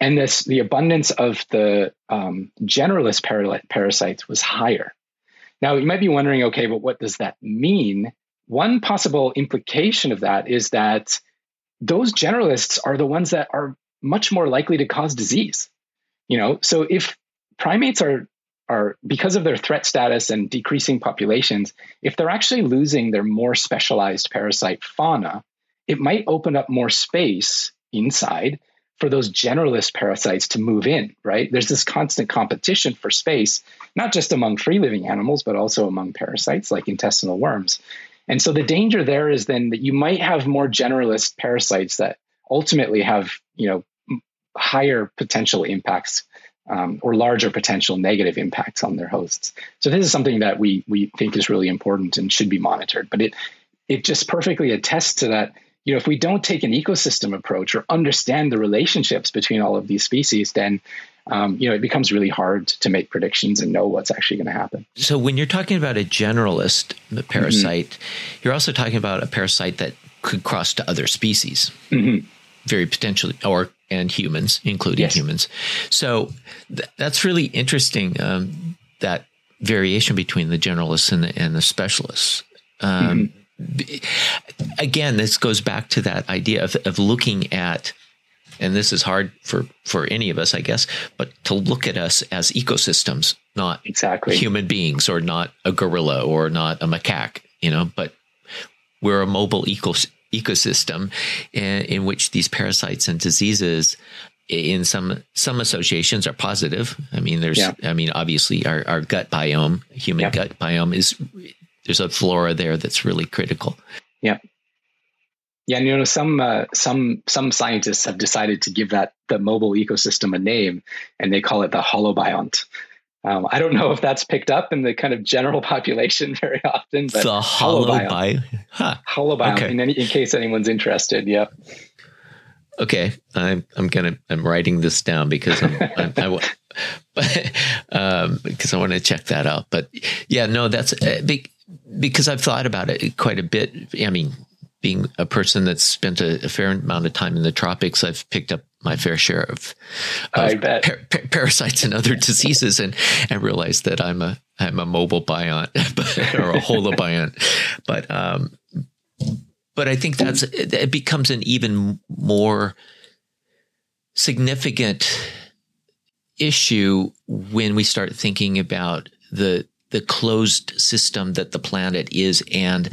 and this, the abundance of the um, generalist para- parasites was higher. Now, you might be wondering, okay, but what does that mean? One possible implication of that is that those generalists are the ones that are much more likely to cause disease. You know, so if primates are Are, because of their threat status and decreasing populations, if they're actually losing their more specialized parasite fauna, it might open up more space inside for those generalist parasites to move in, right? There's this constant competition for space, not just among free-living animals, but also among parasites like intestinal worms. And so the danger there is then that you might have more generalist parasites that ultimately have, you know, higher potential impacts Um, or larger potential negative impacts on their hosts. So this is something that we we think is really important and should be monitored. But it it just perfectly attests to that. You know, if we don't take an ecosystem approach or understand the relationships between all of these species, then um, you know, it becomes really hard to make predictions and know what's actually going to happen. So when you're talking about a generalist parasite, mm-hmm. you're also talking about a parasite that could cross to other species, mm-hmm. very potentially, or and humans, including yes. humans. So th- that's really interesting, um, that variation between the generalists and the, and the specialists. Um, mm-hmm. b- again, this goes back to that idea of, of looking at, and this is hard for, for any of us, I guess, but to look at us as ecosystems, not exactly human beings, or not a gorilla, or not a macaque, you know, but We're a mobile ecos- ecosystem in, in which these parasites and diseases in some some associations are positive. I mean, there's, yeah. I mean, obviously our, our gut biome, human yeah. gut biome is, there's a flora there that's really critical. Yeah. Yeah, and you know, some uh, some some scientists have decided to give that the mobile ecosystem a name, and they call it the holobiont. Um, I don't know if that's picked up in the kind of general population very often, but the holobiont. Holobiont, huh. holobiont okay. in, any, in case anyone's interested. Yeah. Okay, I'm I'm gonna I'm writing this down because I'm, I'm, I w- but, um, because I want to check that out. But yeah, no, that's uh, be, because I've thought about it quite a bit. I mean, being a person that's spent a, a fair amount of time in the tropics, I've picked up my fair share of, of par, par, parasites and other diseases, and, and realized that I'm a I'm a mobile biont or a holobiont. But um, but I think that's it becomes an even more significant issue when we start thinking about the the closed system that the planet is, and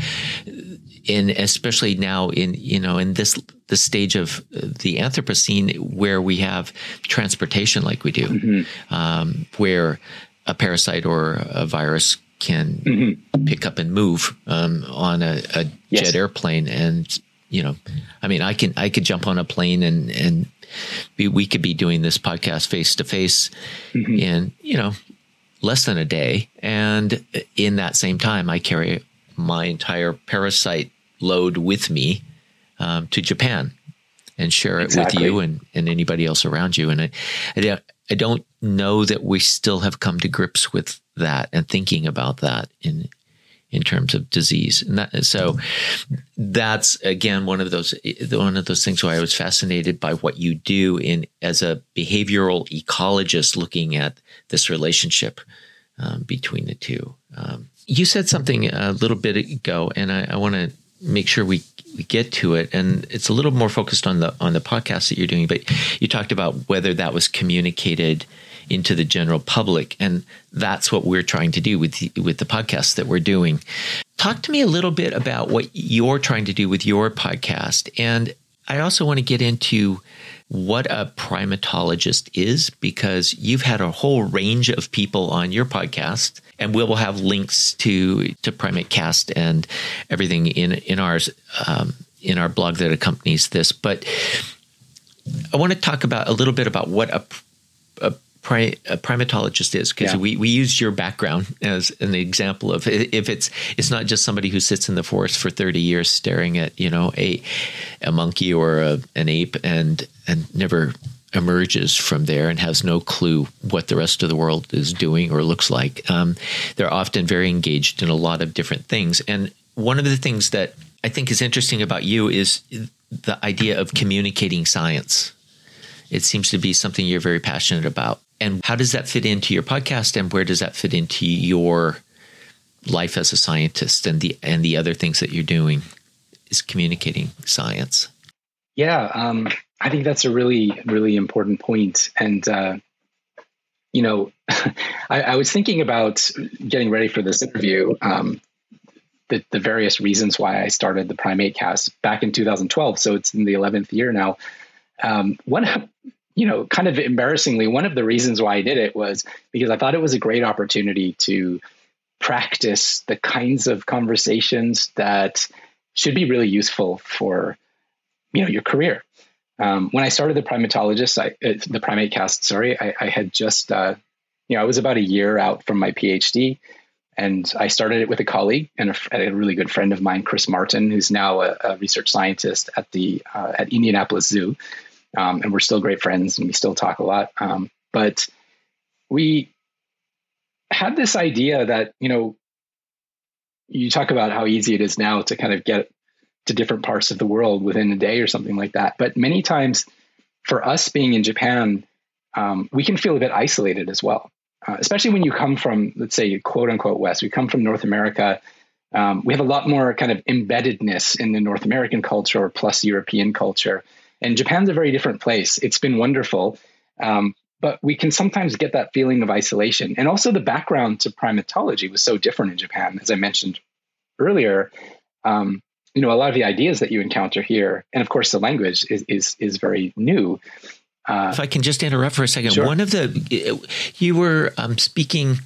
in especially now in you know in this the stage of the Anthropocene where we have transportation like we do, mm-hmm. um, where a parasite or a virus can mm-hmm. pick up and move um, on a, a yes. jet airplane, and you know, I mean, I can I could jump on a plane and and be, we could be doing this podcast face to face, and you know. less than a day. And in that same time, I carry my entire parasite load with me um, to Japan and share it exactly. with you and, and anybody else around you. And I, I, I don't know that we still have come to grips with that and thinking about that in in terms of disease. And that, so that's, again, one of those one of those things where I was fascinated by what you do in as a behavioral ecologist looking at this relationship um, between the two. Um, you said something a little bit ago, and I, I want to make sure we, we get to it. And it's a little more focused on the on the podcast that you're doing, but you talked about whether that was communicated into the general public, and that's what we're trying to do with the, with the podcast that we're doing. Talk to me a little bit about what you're trying to do with your podcast, and I also want to get into what a primatologist is, because you've had a whole range of people on your podcast, and we will have links to to PrimateCast and everything in in ours um, in our blog that accompanies this. But I want to talk about a little bit about what a, a Pri- a primatologist is, because yeah. we, we used your background as an example of if it's it's not just somebody who sits in the forest for thirty years staring at you know a a monkey or a, an ape and and never emerges from there and has no clue what the rest of the world is doing or looks like. Um, they're often very engaged in a lot of different things, and one of the things that I think is interesting about you is the idea of communicating science. It seems to be something you're very passionate about. And how does that fit into your podcast, and where does that fit into your life as a scientist and the and the other things that you're doing is communicating science? Yeah, um, I think that's a really, really important point. And, uh, you know, I, I was thinking about getting ready for this interview, um, the, the various reasons why I started the PrimateCast back in two thousand twelve. So it's in the eleventh year now. Um, one of, you know, kind of embarrassingly, one of the reasons why I did it was because I thought it was a great opportunity to practice the kinds of conversations that should be really useful for, you know, your career. Um, when I started the primatologist, I, uh, the PrimateCast, sorry, I, I had just, uh, you know, I was about a year out from my PhD, and I started it with a colleague and a, a really good friend of mine, Chris Martin, who's now a, a research scientist at the uh, at Indianapolis Zoo. Um, and we're still great friends, and we still talk a lot. Um, but we had this idea that, you know, you talk about how easy it is now to kind of get to different parts of the world within a day or something like that. But many times for us being in Japan, um, we can feel a bit isolated as well, uh, especially when you come from, let's say, quote unquote, West. We come from North America. Um, we have a lot more kind of embeddedness in the North American culture plus European culture. And Japan's a very different place. It's been wonderful. Um, but we can sometimes get that feeling of isolation. And also the background to primatology was so different in Japan, as I mentioned earlier. Um, you know, a lot of the ideas that you encounter here, and of course the language is is, is very new. Uh, if I can just interrupt for a second. Sure. One of the, you were um, speaking,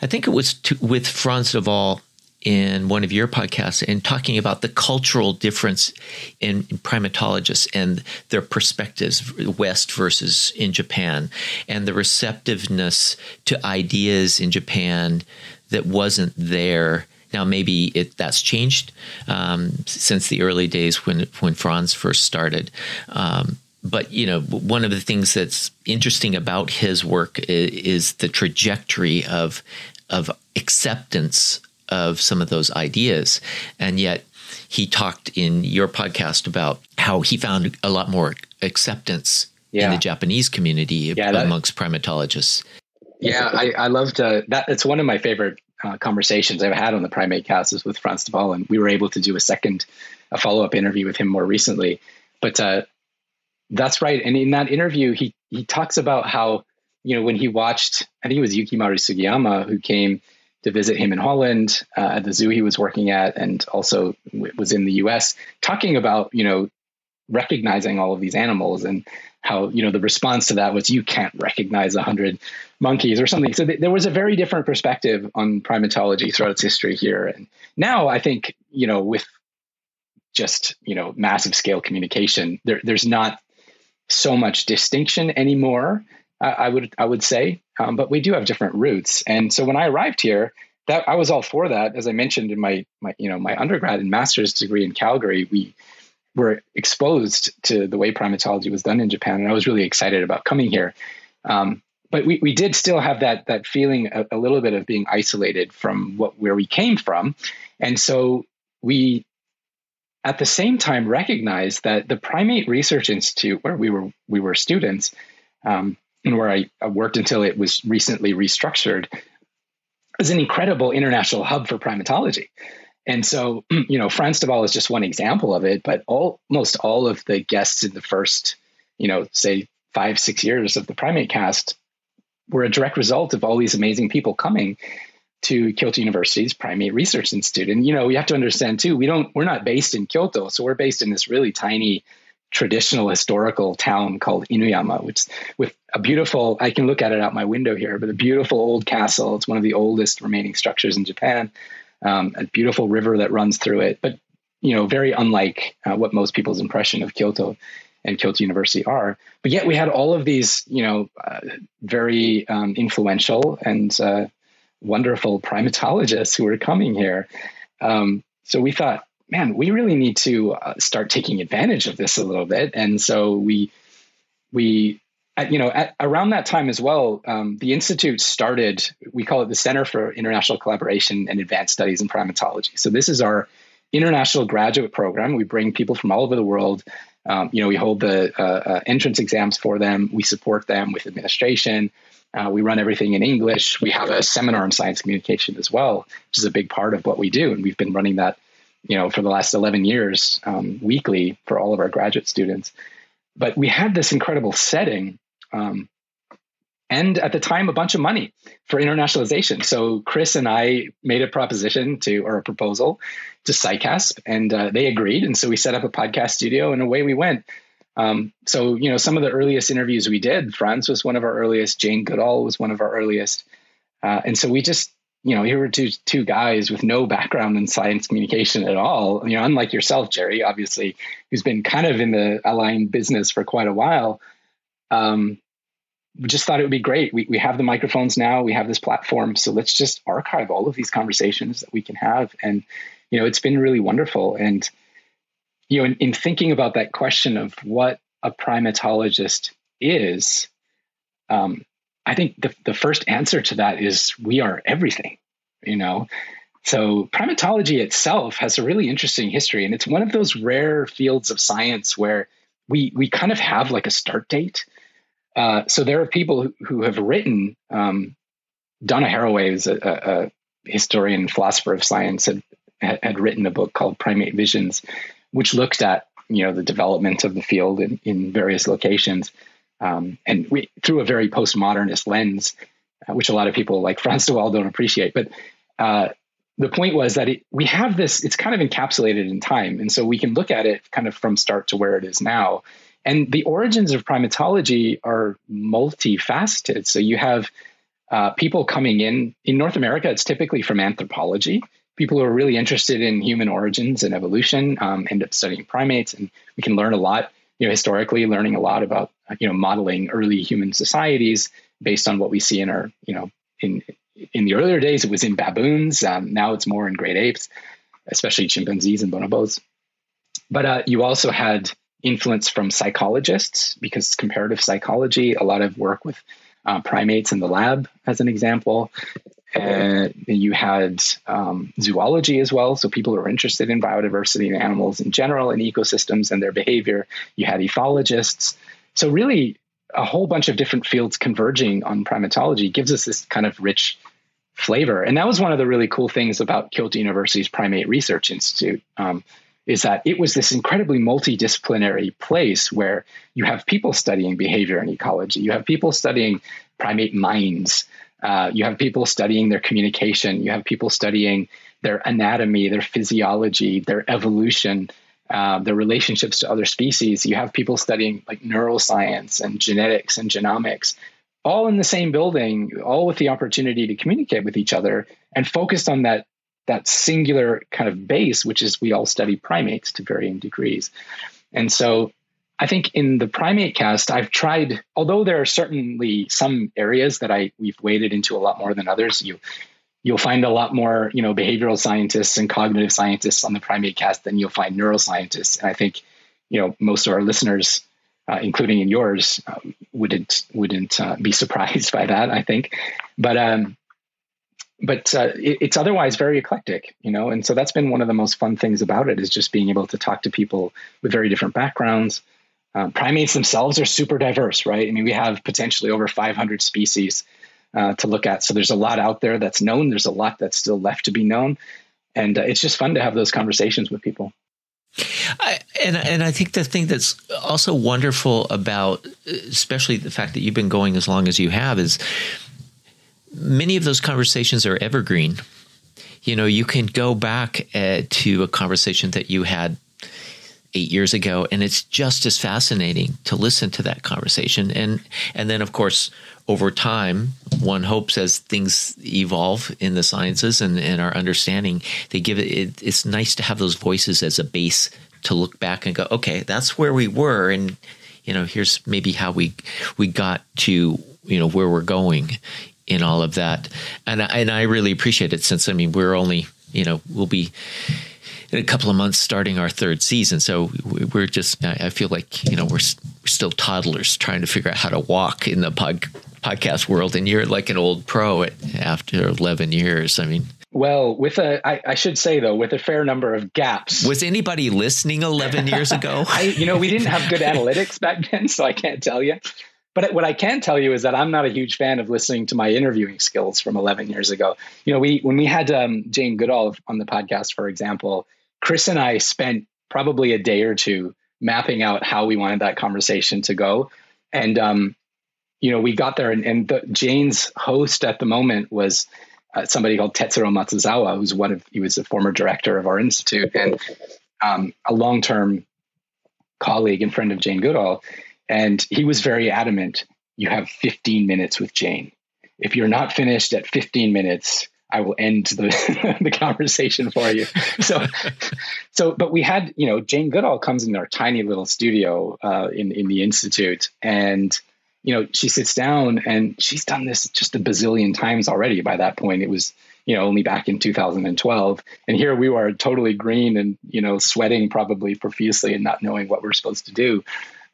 I think it was to, with Frans de Waal in one of your podcasts, and talking about the cultural difference in, in primatologists and their perspectives, West versus in Japan, and the receptiveness to ideas in Japan that wasn't there. Now, maybe it, that's changed um, since the early days when, when Frans first started. Um, but, you know, one of the things that's interesting about his work is, is the trajectory of of acceptance of some of those ideas. And yet he talked in your podcast about how he found a lot more acceptance yeah. in the Japanese community yeah, that, amongst primatologists. Yeah, I, I loved uh, that. It's one of my favorite Uh, conversations I've had on the Primate Cast is with Frans de Waal, and we were able to do a second, a follow-up interview with him more recently. But uh, that's right. And in that interview, he he talks about how, you know, when he watched, I think it was Yukimaru Sugiyama who came to visit him in Holland uh, at the zoo he was working at, and also w- was in the U S, talking about, you know, recognizing all of these animals, and how, you know, the response to that was, you can't recognize a hundred monkeys or something. So th- there was a very different perspective on primatology throughout its history here. And now I think, you know, with just, you know, massive scale communication, there, there's not so much distinction anymore. Uh, I would, I would say, um, but we do have different roots. And so when I arrived here, that I was all for that. As I mentioned in my, my, you know, my undergrad and master's degree in Calgary, we were exposed to the way primatology was done in Japan. And I was really excited about coming here. Um, but we, we did still have that, that feeling a, a little bit of being isolated from what, where we came from. And so we, at the same time, recognized that the Primate Research Institute, where we were, we were students, um, and where I, I worked until it was recently restructured, is an incredible international hub for primatology. And so, you know, Frans de Waal is just one example of it, but all, almost all of the guests in the first, you know, say five, six years of the Primate Cast were a direct result of all these amazing people coming to Kyoto University's Primate Research Institute. And, you know, we have to understand too, we don't, we're not based in Kyoto. So we're based in this really tiny traditional historical town called Inuyama, which with a beautiful, I can look at it out my window here, but a beautiful old castle. It's one of the oldest remaining structures in Japan. Um, a beautiful river that runs through it, but, you know, very unlike uh, what most people's impression of Kyoto and Kyoto University are. But yet we had all of these, you know, uh, very um, influential and uh, wonderful primatologists who were coming here. Um, so we thought, man, we really need to uh, start taking advantage of this a little bit. And so we, we, At, you know, at, around that time as well, um, the Institute started, we call it the Center for International Collaboration and Advanced Studies in Primatology. So this is our international graduate program. We bring people from all over the world. Um, you know, we hold the uh, uh, entrance exams for them. We support them with administration. Uh, we run everything in English. We have a seminar on science communication as well, which is a big part of what we do. And we've been running that, you know, for the last eleven years um, weekly for all of our graduate students. But we had this incredible setting. Um, and at the time, a bunch of money for internationalization. So Chris and I made a proposition to, or a proposal to SciCasp, and uh, they agreed. And so we set up a podcast studio, and away we went. Um, so, you know, some of the earliest interviews we did, Frans was one of our earliest, Jane Goodall was one of our earliest. Uh, and so we just, you know, here were two, two guys with no background in science communication at all. You know, unlike yourself, Jerry, obviously, who's been kind of in the align business for quite a while. Um, we just thought it would be great. We we have the microphones now, we have this platform. So let's just archive all of these conversations that we can have. And, you know, it's been really wonderful. And, you know, in, in thinking about that question of what a primatologist is, um, I think the, the first answer to that is we are everything, you know? So primatology itself has a really interesting history. And it's one of those rare fields of science where we, we kind of have like a start date. Uh, so there are people who, who have written, um, Donna Haraway is a, a, a historian, philosopher of science, had, had written a book called Primate Visions, which looked at, you know, the development of the field in, in various locations. Um, and we, through a very postmodernist lens, uh, which a lot of people like Frans de Waal don't appreciate, but, uh, the point was that it, we have this, it's kind of encapsulated in time. And so we can look at it kind of from start to where it is now. And the origins of primatology are multifaceted. So you have uh, people coming in, in North America, it's typically from anthropology. People who are really interested in human origins and evolution um, end up studying primates. And we can learn a lot, you know, historically learning a lot about, you know, modeling early human societies based on what we see in our, you know, in in the earlier days, it was in baboons. Um, now it's more in great apes, especially chimpanzees and bonobos. But uh, you also had influence from psychologists because comparative psychology, a lot of work with uh, primates in the lab, as an example. And you had um, zoology as well. So people who are interested in biodiversity and animals in general and ecosystems and their behavior. You had ethologists. So really, a whole bunch of different fields converging on primatology gives us this kind of rich flavor. And that was one of the really cool things about Kyoto University's Primate Research Institute, um, is that it was this incredibly multidisciplinary place where you have people studying behavior and ecology. You have people studying primate minds. Uh, you have people studying their communication. You have people studying their anatomy, their physiology, their evolution, Uh, their relationships to other species. You have people studying like neuroscience and genetics and genomics, all in the same building, all with the opportunity to communicate with each other and focused on that, that singular kind of base, which is we all study primates to varying degrees. And so I think in the primate cast, I've tried, although there are certainly some areas that I we've waded into a lot more than others, you You'll find a lot more, you know, behavioral scientists and cognitive scientists on the primate cast than you'll find neuroscientists. And I think, you know, most of our listeners, uh, including in yours, um, wouldn't wouldn't uh, be surprised by that, I think. But um, but uh, it, it's otherwise very eclectic, you know. And so that's been one of the most fun things about it, is just being able to talk to people with very different backgrounds. Um, primates themselves are super diverse, right? I mean, we have potentially over five hundred species Uh, to look at. So there's a lot out there that's known. There's a lot that's still left to be known. And uh, it's just fun to have those conversations with people. I, and, and I think the thing that's also wonderful about, especially the fact that you've been going as long as you have, is many of those conversations are evergreen. You know, you can go back uh, to a conversation that you had eight years ago, and it's just as fascinating to listen to that conversation. And and then, of course, over time, one hopes as things evolve in the sciences and, and our understanding, they give it, it. It's nice to have those voices as a base to look back and go, okay, that's where we were, and you know, here's maybe how we we got to, you know, where we're going in all of that. And and I really appreciate it, since I mean, we're only, you know, we'll be, in a couple of months, starting our third season. So we're just, I feel like, you know, we're, st- we're still toddlers trying to figure out how to walk in the pod- podcast world. And you're like an old pro at, after eleven years. I mean, well, with a, I, I should say though, with a fair number of gaps. Was anybody listening eleven years ago? I, you know, we didn't have good analytics back then, so I can't tell you. But what I can tell you is that I'm not a huge fan of listening to my interviewing skills from eleven years ago. You know, we, when we had um, Jane Goodall on the podcast, for example, Chris and I spent probably a day or two mapping out how we wanted that conversation to go. And, um, you know, we got there, and, and the, Jane's host at the moment was uh, somebody called Tetsuro Matsuzawa, who's one of, he was a former director of our institute and um, a long-term colleague and friend of Jane Goodall. And he was very adamant, you have fifteen minutes with Jane. If you're not finished at fifteen minutes, I will end the, the conversation for you. So, so, but we had, you know, Jane Goodall comes in our tiny little studio uh, in, in the Institute, and, you know, she sits down, and she's done this just a bazillion times already. By that point, it was, you know, only back in two thousand twelve. And here we were totally green and, you know, sweating probably profusely and not knowing what we're supposed to do.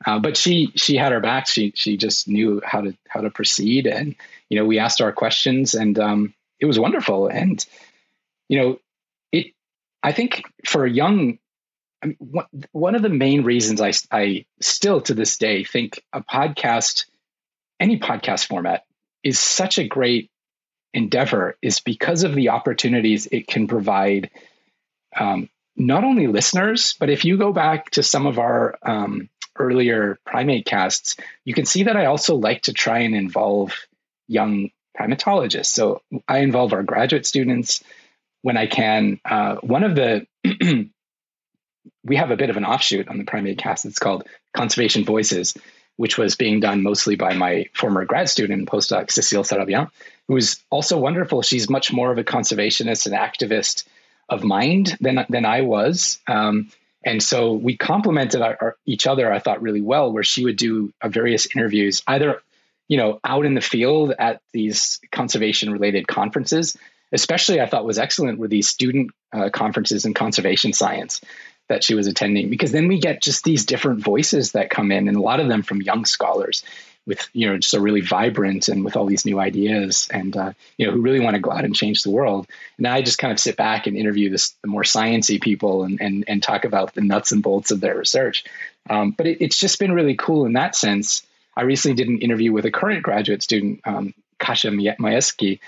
Uh, but she she had her back. She she just knew how to how to proceed, and you know, we asked our questions, and um, it was wonderful. And you know, it. I think for a young, I mean, one one of the main reasons I I still to this day think a podcast, any podcast format, is such a great endeavor, is because of the opportunities it can provide. Um, not only listeners, but if you go back to some of our um, earlier primate casts, you can see that I also like to try and involve young primatologists. So I involve our graduate students, when I can. Uh, one of the, we have a bit of an offshoot on the PrimateCast. It's called Conservation Voices, which was being done mostly by my former grad student and postdoc, Cecile Sarabian, who is also wonderful. She's much more of a conservationist and activist of mind than, than I was. Um, and so we complemented our, our, each other, I thought, really well, where she would do uh, various interviews, either, you know, out in the field at these conservation-related conferences. Especially, I thought was excellent were these student uh, conferences in conservation science that she was attending, because then we get just these different voices that come in, and a lot of them from young scholars with, you know, just a really vibrant and with all these new ideas and, uh, you know, who really want to go out and change the world. And I just kind of sit back and interview this, the more sciencey people and, and, and talk about the nuts and bolts of their research. Um, but it, it's just been really cool in that sense. I recently did an interview with a current graduate student, um, Kasia Majewski,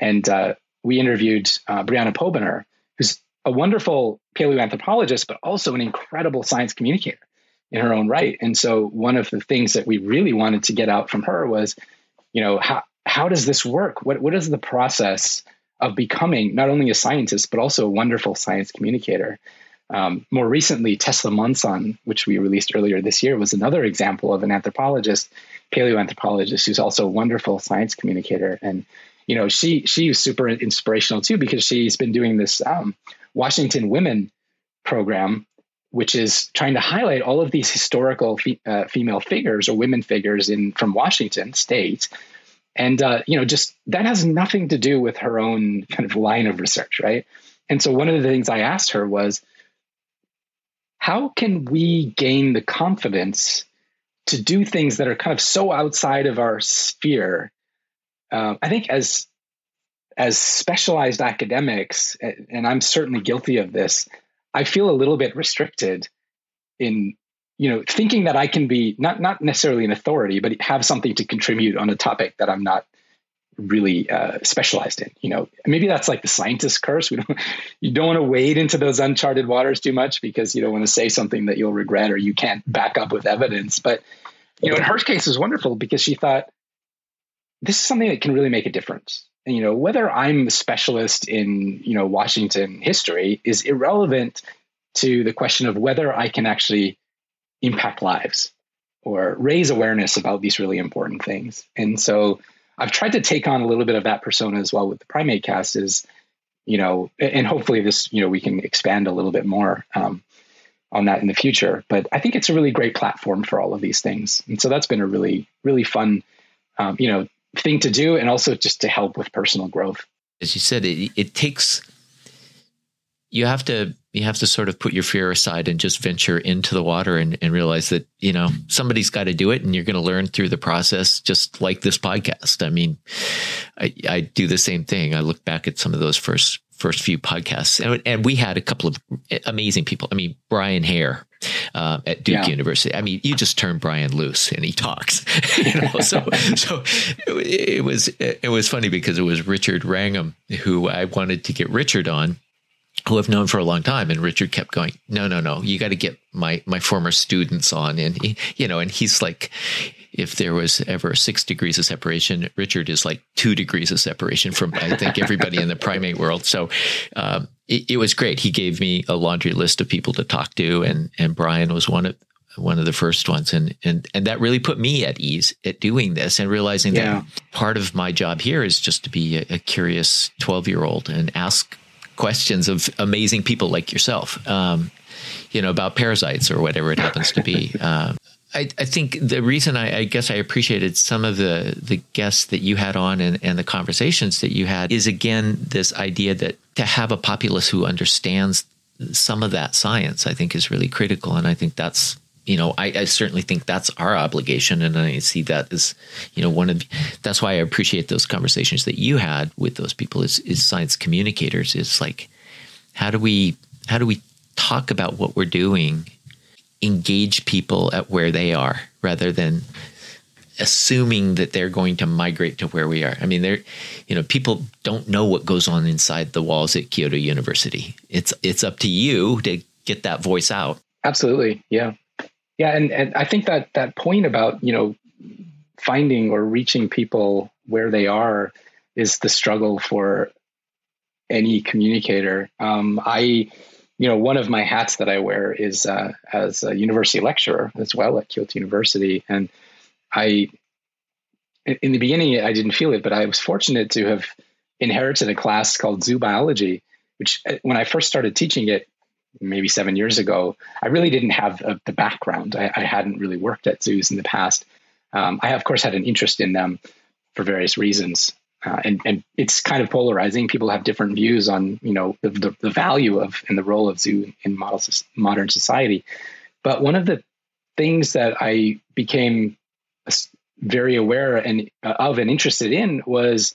and uh, we interviewed uh, Brianna Pobiner, who's a wonderful paleoanthropologist, but also an incredible science communicator in her own right. And so one of the things that we really wanted to get out from her was, you know, how how does this work? What what is the process of becoming not only a scientist, but also a wonderful science communicator? Um, more recently, Tesla Monson, which we released earlier this year, was another example of an anthropologist, paleoanthropologist, who's also a wonderful science communicator. And you know, she she was super inspirational too, because she's been doing this um, Washington Women program, which is trying to highlight all of these historical fe- uh, female figures or women figures in from Washington State, and uh, you know, just that has nothing to do with her own kind of line of research, right? And so one of the things I asked her was, how can we gain the confidence to do things that are kind of so outside of our sphere? Uh, I think as as specialized academics, and I'm certainly guilty of this, I feel a little bit restricted in, you know, thinking that I can be not not necessarily an authority, but have something to contribute on a topic that I'm not really uh, specialized in. You know, maybe that's like the scientist curse. We don't you don't want to wade into those uncharted waters too much, because you don't want to say something that you'll regret or you can't back up with evidence. But you know, in her case, it was wonderful because she thought, this is something that can really make a difference. And, you know, whether I'm a specialist in, you know, Washington history is irrelevant to the question of whether I can actually impact lives or raise awareness about these really important things. And so I've tried to take on a little bit of that persona as well with the PrimateCast is, you know, and hopefully this, you know, we can expand a little bit more um, on that in the future. But I think it's a really great platform for all of these things. And so that's been a really, really fun, um, you know, thing to do, and also just to help with personal growth. As you said, it, it takes, you have to, you have to sort of put your fear aside and just venture into the water and, and realize that, you know, somebody's got to do it, and you're going to learn through the process, just like this podcast. I mean, I, I do the same thing. I look back at some of those first, first few podcasts, and, and we had a couple of amazing people. I mean, Brian Hare, Uh, at Duke yeah. University. I mean, you just turn Brian loose and he talks, you know? So, so it, it was, it was funny because it was Richard Wrangham, who I wanted to get Richard on, who I've known for a long time. And Richard kept going, no, no, no, you got to get my, my former students on. And, he, you know, and he's like, if there was ever six degrees of separation, Richard is like two degrees of separation from, I think, everybody in the primate world. So, um, It, it was great. He gave me a laundry list of people to talk to, and and Brian was one of one of the first ones, and and and that really put me at ease at doing this and realizing yeah. that part of my job here is just to be a, a curious twelve-year-old and ask questions of amazing people like yourself, um, you know, about parasites or whatever it happens to be. Um, I, I think the reason I, I guess I appreciated some of the, the guests that you had on and, and the conversations that you had is, again, this idea that to have a populace who understands some of that science, I think, is really critical. And I think that's, you know, I, I certainly think that's our obligation. And I see that as, you know, one of, that's why I appreciate those conversations that you had with those people is, is science communicators. It's like, how do we, how do we talk about what we're doing, engage people at where they are rather than assuming that they're going to migrate to where we are. I mean, they're, you know, people don't know what goes on inside the walls at Kyoto University. It's, it's up to you to get that voice out. Absolutely. Yeah. Yeah. And, and I think that that point about, you know, finding or reaching people where they are is the struggle for any communicator. Um, I, you know, one of my hats that I wear is uh, as a university lecturer as well at Kyoto University. And I, in the beginning, I didn't feel it, but I was fortunate to have inherited a class called zoo biology, which when I first started teaching it, maybe seven years ago, I really didn't have uh, the background. I, I hadn't really worked at zoos in the past. Um, I, of course, had an interest in them for various reasons. Uh, and, and it's kind of polarizing. People have different views on, you know, the, the, the value of and the role of zoo in model, modern society. But one of the things that I became very aware and, uh, of and interested in was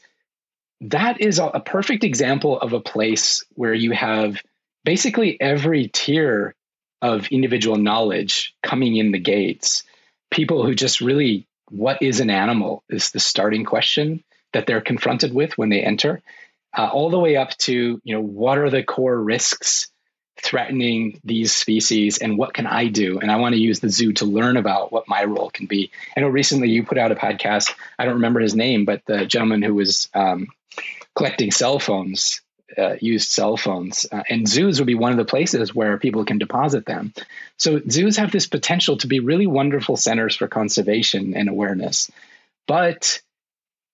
that is a, a perfect example of a place where you have basically every tier of individual knowledge coming in the gates. People who just really, what is an animal is the starting question that they're confronted with when they enter, uh, all the way up to, you know, what are the core risks threatening these species and what can I do? And I want to use the zoo to learn about what my role can be. I know recently you put out a podcast, I don't remember his name, but the gentleman who was um, collecting cell phones, Uh, used cell phones, uh, and zoos would be one of the places where people can deposit them. So zoos have this potential to be really wonderful centers for conservation and awareness. But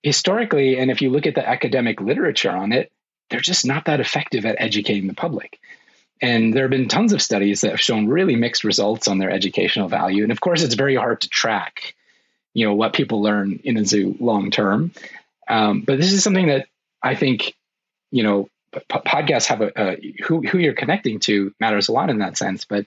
historically, and if you look at the academic literature on it, they're just not that effective at educating the public. And there have been tons of studies that have shown really mixed results on their educational value. And of course, it's very hard to track, you know, what people learn in a zoo long term. Um, but this is something that I think, you know, podcasts have a, uh, who, who you're connecting to matters a lot in that sense, but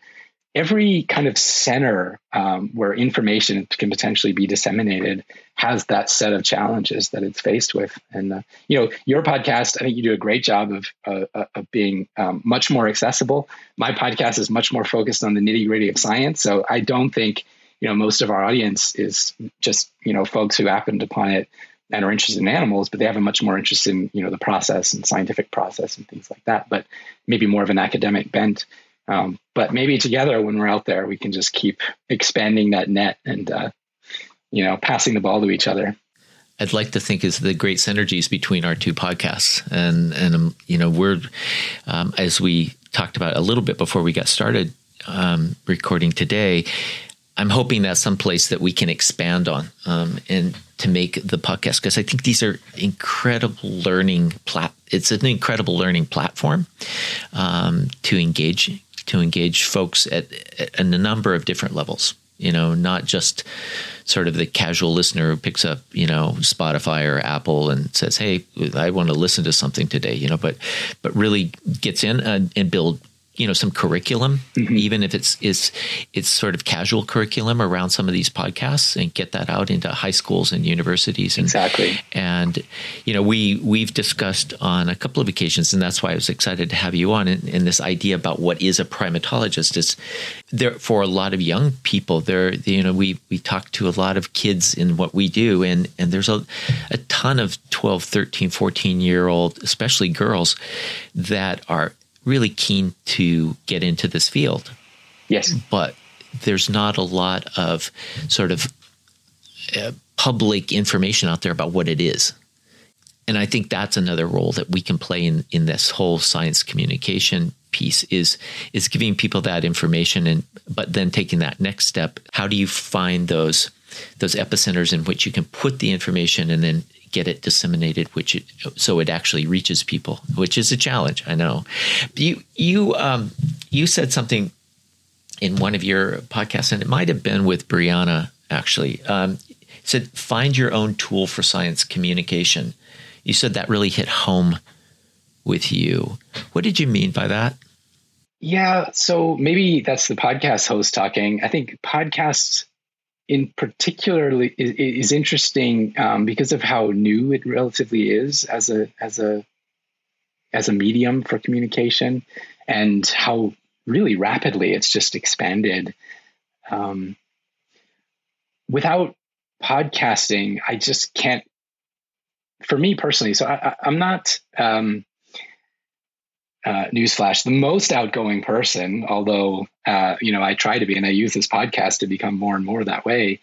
every kind of center um, where information can potentially be disseminated has that set of challenges that it's faced with. And, uh, you know, your podcast, I think you do a great job of, uh, of being um, much more accessible. My podcast is much more focused on the nitty gritty of science. So I don't think, you know, most of our audience is just, you know, folks who happened upon it and are interested in animals, but they have a much more interest in, you know, the process and scientific process and things like that, but maybe more of an academic bent. Um, but maybe together when we're out there, we can just keep expanding that net and, uh, you know, passing the ball to each other. I'd like to think is the great synergies between our two podcasts. And, and, um, you know, we're, um, as we talked about a little bit before we got started, um, recording today, I'm hoping that's someplace that we can expand on, um, and to make the podcast, because I think these are incredible learning plat. It's an incredible learning platform um, to engage to engage folks at, at a number of different levels. You know, not just sort of the casual listener who picks up, you know, Spotify or Apple and says, "Hey, I want to listen to something today." You know, but but really gets in and, and build, you know, some curriculum, mm-hmm. even if it's, it's, it's sort of casual curriculum around some of these podcasts, and get that out into high schools and universities. And, exactly. And, you know, we, we've discussed on a couple of occasions, and that's why I was excited to have you on, and, and this idea about what is a primatologist is there for a lot of young people. There, you know, we, we talk to a lot of kids in what we do, and, and there's a, a ton of twelve, thirteen, fourteen year old, especially girls, that are really keen to get into this field. Yes. But there's not a lot of sort of uh, public information out there about what it is. And I think that's another role that we can play in, in this whole science communication piece is, is giving people that information, and but then taking that next step. How do you find those, those epicenters in which you can put the information and then get it disseminated, which it, so it actually reaches people, which is a challenge. I know. You you um you said something in one of your podcasts, and it might have been with Brianna actually. Um, said find your own tool for science communication. You said that really hit home with you. What did you mean by that? Yeah, so maybe that's the podcast host talking. I think podcasts in particularly is, is interesting um, because of how new it relatively is as a as a as a medium for communication, and how really rapidly it's just expanded. Um, without podcasting, I just can't. For me personally, so I, I, I'm not. Um, Uh, newsflash, the most outgoing person, although, uh, you know, I try to be, and I use this podcast to become more and more that way.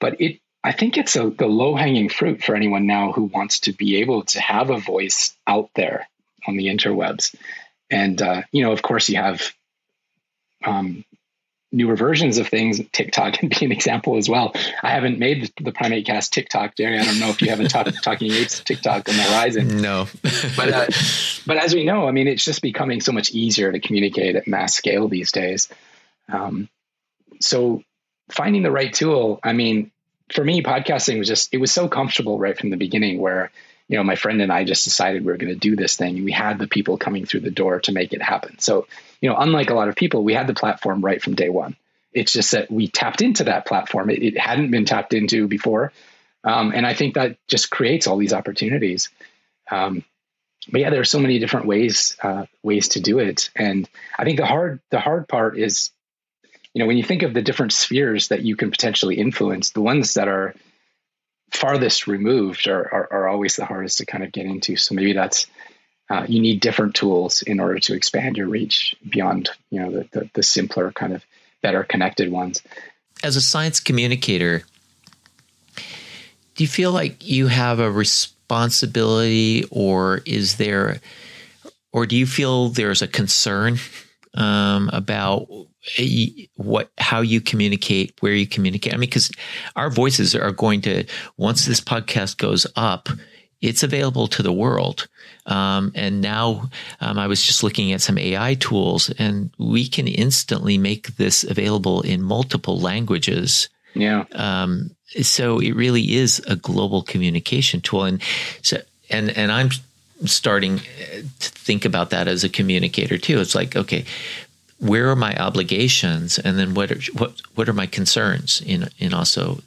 But it, I think it's a, the low hanging fruit for anyone now who wants to be able to have a voice out there. on the interwebs. And, uh, you know, of course you have um, newer versions of things. TikTok can be an example as well. I haven't made the PrimateCast TikTok, Jerry. I don't know if you have a talk, Talking Apes TikTok on the horizon. No. but uh, but as we know, I mean, it's just becoming so much easier to communicate at mass scale these days. Um, so finding the right tool, I mean, for me, podcasting was just, it was so comfortable right from the beginning where, you know, my friend and I just decided we were going to do this thing. And we had the people coming through the door to make it happen. So, you know, unlike a lot of people, we had the platform right from day one. It's just that we tapped into that platform. It, it hadn't been tapped into before. Um, and I think that just creates all these opportunities. Um, but yeah, there are so many different ways, uh, ways to do it. And I think the hard, the hard part is, you know, when you think of the different spheres that you can potentially influence, the ones that are farthest removed are, are, are always the hardest to kind of get into. So maybe that's, uh, you need different tools in order to expand your reach beyond, you know, the, the, the simpler kind of better connected ones. As a science communicator, do you feel like you have a responsibility, or is there, or do you feel there's a concern um, about what, how you communicate, where you communicate? I mean, because our voices are going to, once this podcast goes up, it's available to the world. Um, and now um, I was just looking at some A I tools, and we can instantly make this available in multiple languages. Yeah. Um, so it really is a global communication tool. And so, and, and I'm starting to think about that as a communicator too. It's like, okay, where are my obligations, and then what are, what what are my concerns in in also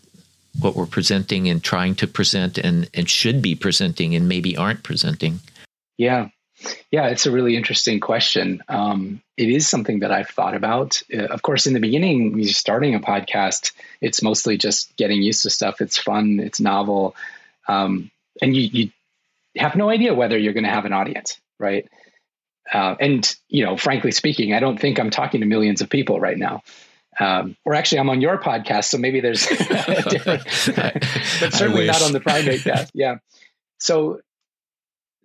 what we're presenting and trying to present and, and should be presenting and maybe aren't presenting? Yeah, yeah, it's a really interesting question. Um, it is something that I've thought about. Uh, of course, in the beginning, when you're starting a podcast, it's mostly just getting used to stuff. It's fun, it's novel, um, and you you have no idea whether you're going to have an audience, right? Uh, and, you know, frankly speaking, I don't think I'm talking to millions of people right now. Um, or actually, I'm on your podcast, so maybe there's a difference. But certainly not on the PrimateCast. Yeah. So,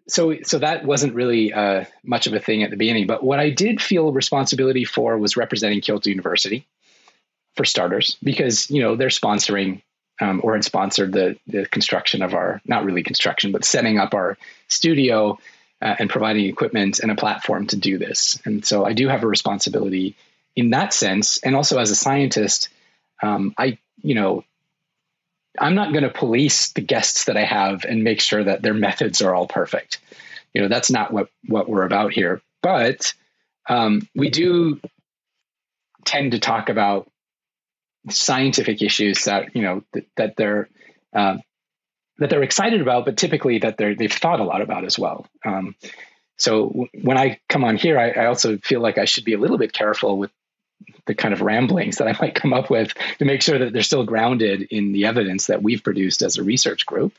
so, so that wasn't really uh, much of a thing at the beginning. But what I did feel responsibility for was representing Kyoto University, for starters, because, you know, they're sponsoring um, or had sponsored the, the construction of our, not really construction, but setting up our studio. Uh, and providing equipment and a platform to do this. And so I do have a responsibility in that sense. And also as a scientist, um, I, you know, I'm not going to police the guests that I have and make sure that their methods are all perfect. You know, that's not what, what we're about here. But um, we do tend to talk about scientific issues that, you know, th- that they're, uh, that they're excited about, but typically that they're, they've thought a lot about as well. Um, so w- when I come on here, I, I also feel like I should be a little bit careful with the kind of ramblings that I might come up with to make sure that they're still grounded in the evidence that we've produced as a research group.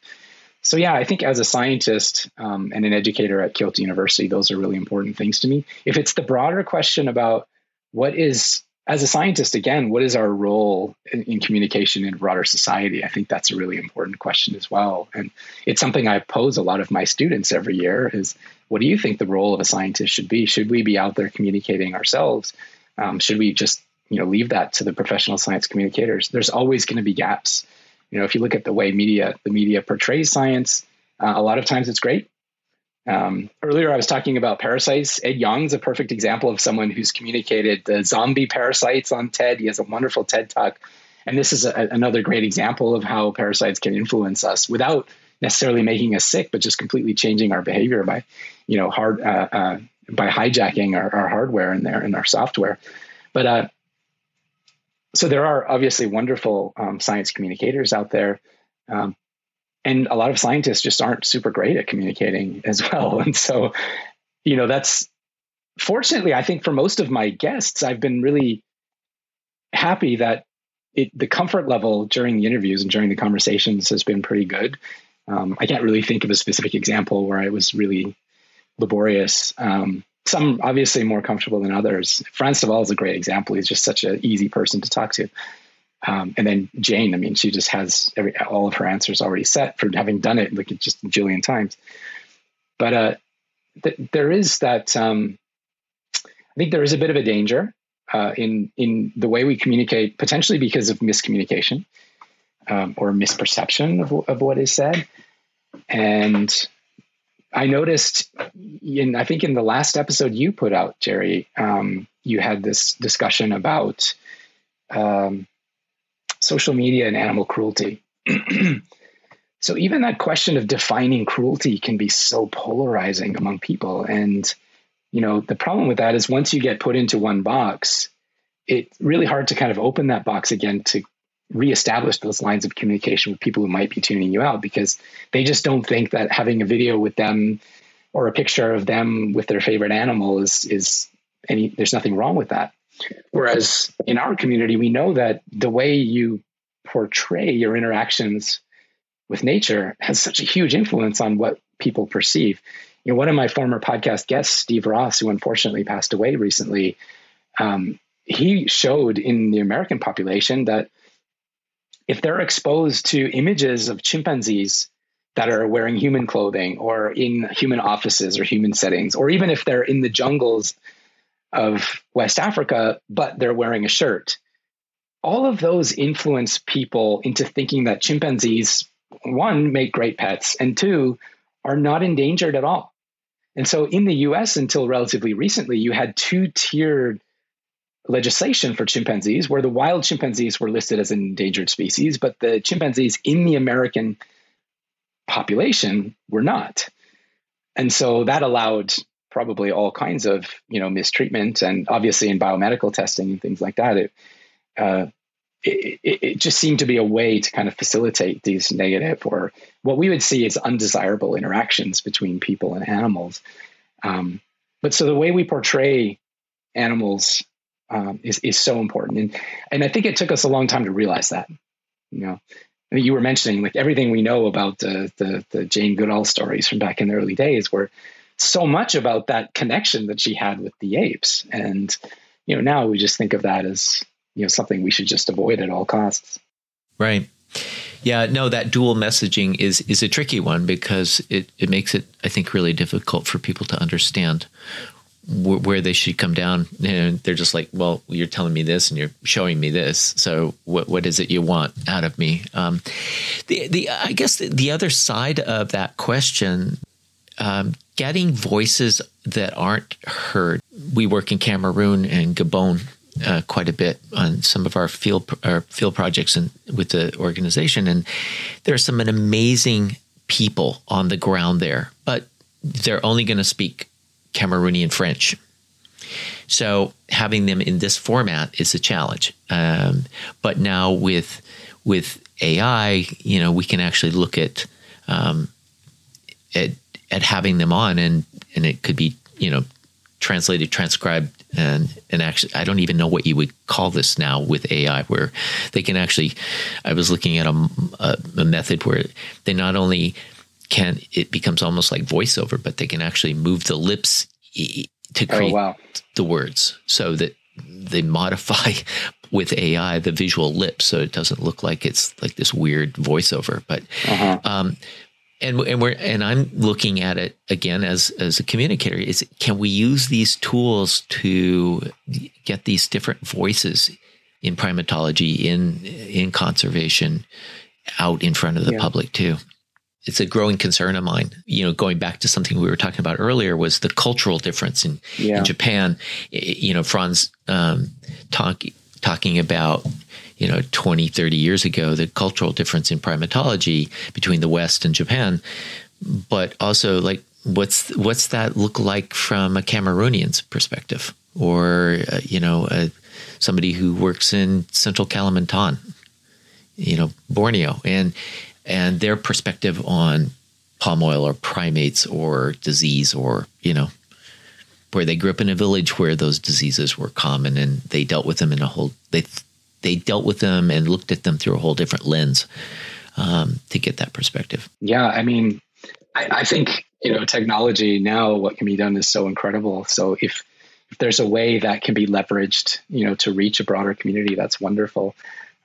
So yeah, I think as a scientist um, and an educator at Kyoto University, those are really important things to me. If it's the broader question about what is, as a scientist, again, what is our role in, in communication in broader society? I think that's a really important question as well. And it's something I pose a lot of my students every year is, what do you think the role of a scientist should be? Should we be out there communicating ourselves? Um, should we just, you know, leave that to the professional science communicators? There's always going to be gaps. You know, if you look at the way media, the media portrays science, uh, a lot of times it's great. Um, earlier, I was talking about parasites. Ed Yong's a perfect example of someone who's communicated the zombie parasites on TED. He has a wonderful TED talk. And this is a, another great example of how parasites can influence us without necessarily making us sick, but just completely changing our behavior by, you know, hard, uh, uh, by hijacking our, our hardware and their, and our software. But, uh, so there are obviously wonderful, um, science communicators out there. Um, And a lot of scientists just aren't super great at communicating as well. And so, you know, that's fortunately, I think for most of my guests, I've been really happy that it, the comfort level during the interviews and during the conversations has been pretty good. Um, I can't really think of a specific example where I was really laborious. Um, some obviously more comfortable than others. Frans de Waal is a great example. He's just such an easy person to talk to. Um, and then Jane, I mean, she just has every, all of her answers already set for having done it like just a jillion times. But uh, th- there is that, um, I think there is a bit of a danger uh, in, in the way we communicate, potentially because of miscommunication um, or misperception of, of what is said. And I noticed in, I think in the last episode you put out, Jerry, um, you had this discussion about um, social media and animal cruelty. So even that question of defining cruelty can be so polarizing among people. And, you know, the problem with that is once you get put into one box, it's really hard to kind of open that box again to reestablish those lines of communication with people who might be tuning you out, because they just don't think that having a video with them or a picture of them with their favorite animal is, is any, there's nothing wrong with that. Whereas in our community, we know that the way you portray your interactions with nature has such a huge influence on what people perceive. You know, one of my former podcast guests, Steve Ross, who unfortunately passed away recently, um, he showed in the American population that if they're exposed to images of chimpanzees that are wearing human clothing or in human offices or human settings, or even if they're in the jungles of West Africa, but they're wearing a shirt, all of those influence people into thinking that chimpanzees, one, make great pets, and two, are not endangered at all. And so in the U S, until relatively recently, you had two-tiered legislation for chimpanzees, where the wild chimpanzees were listed as an endangered species, but the chimpanzees in the American population were not. And so that allowed probably all kinds of, you know, mistreatment, and obviously in biomedical testing and things like that, it, uh, It, it, it just seemed to be a way to kind of facilitate these negative, or what we would see as undesirable, interactions between people and animals. Um, but so the way we portray animals um, is, is so important. And, and I think it took us a long time to realize that. You know, I mean, you were mentioning like everything we know about the, the, the Jane Goodall stories from back in the early days were so much about that connection that she had with the apes. And, you know, now we just think of that as, you know, something we should just avoid at all costs. Right. Yeah, no, that dual messaging is is a tricky one, because it, it makes it, I think, really difficult for people to understand wh- where they should come down. And they're just like, well, you're telling me this and you're showing me this, so what what is it you want out of me? Um, the the I guess the, the other side of that question, um, getting voices that aren't heard. We work in Cameroon and Gabon Uh, quite a bit on some of our field our field projects and with the organization, and there are some amazing people on the ground there, but they're only going to speak Cameroonian French. So having them in this format is a challenge. Um, but now with with A I, you know, we can actually look at um, at at having them on, and and it could be, you know, translated, transcribed. And and actually, I don't even know what you would call this now with A I, where they can actually, I was looking at a, a, a method where they not only can, it becomes almost like voiceover, but they can actually move the lips to create oh, wow. the words, so that they modify with A I the visual lips, so it doesn't look like it's like this weird voiceover. But uh-huh. um, and and we're and I'm looking at it again as as a communicator. Is can we use these tools to get these different voices in primatology, in in conservation, out in front of the yeah. public too? It's a growing concern of mine. You know, going back to something we were talking about earlier was the cultural difference in, yeah. in Japan. You know, Frans um, talk, talking about, you know, twenty, thirty years ago, the cultural difference in primatology between the West and Japan, but also like, what's, what's that look like from a Cameroonian's perspective, or, uh, you know, uh, somebody who works in Central Kalimantan, you know, Borneo, and, and their perspective on palm oil or primates or disease, or, you know, where they grew up in a village where those diseases were common and they dealt with them in a whole, they th- they dealt with them and looked at them through a whole different lens um, to get that perspective. Yeah. I mean, I, I think, you know, technology now, what can be done is so incredible. So if, if there's a way that can be leveraged, you know, to reach a broader community, that's wonderful.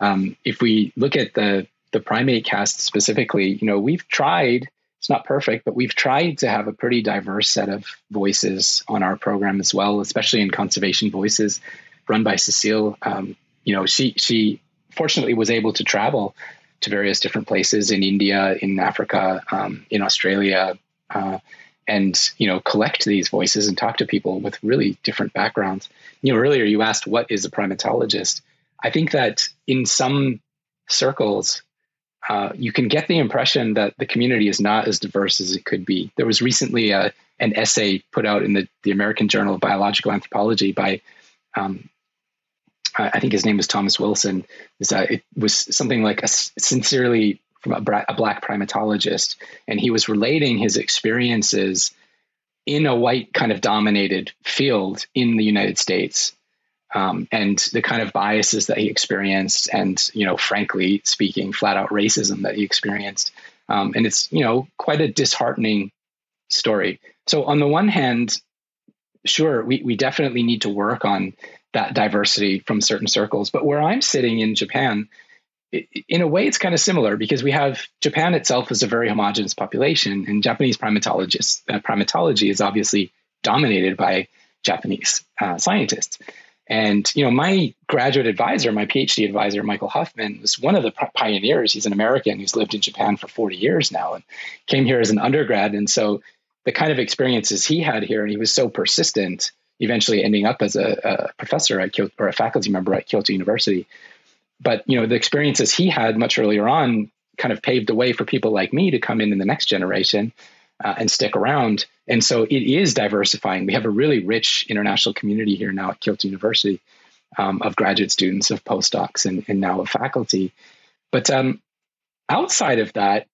Um, if we look at the, the PrimateCast specifically, you know, we've tried it's not perfect, but we've tried to have a pretty diverse set of voices on our program as well, especially in Conservation Voices, run by Cecile. Um, you know, she she fortunately was able to travel to various different places in India, in Africa, um, in Australia, uh, and, you know, collect these voices and talk to people with really different backgrounds. You know, earlier you asked, what is a primatologist? I think that in some circles, uh, you can get the impression that the community is not as diverse as it could be. There was recently a, an essay put out in the, the American Journal of Biological Anthropology by, um, I think his name was Thomas Wilson. It was something like a sincerely from a black primatologist. And he was relating his experiences in a white kind of dominated field in the United States, um, and the kind of biases that he experienced and, you know, frankly speaking, flat out racism that he experienced. Um, and it's, you know, quite a disheartening story. So on the one hand, sure, we, we definitely need to work on that diversity from certain circles. But where I'm sitting in Japan, in a way, it's kind of similar, because we have Japan itself is a very homogenous population, and Japanese primatologists, uh, primatology is obviously dominated by Japanese uh, scientists. And, you know, my graduate advisor, my PhD advisor, Michael Huffman, was one of the pioneers. He's an American who's lived in Japan for forty years now and came here as an undergrad. And so the kind of experiences he had here, and he was so persistent, eventually ending up as a, a professor at Kyoto, or a faculty member at Kyoto University. But, you know, the experiences he had much earlier on kind of paved the way for people like me to come in in the next generation uh, and stick around. And so it is diversifying. We have a really rich international community here now at Kyoto University um, of graduate students, of postdocs, and, and now of faculty. But um, outside of that,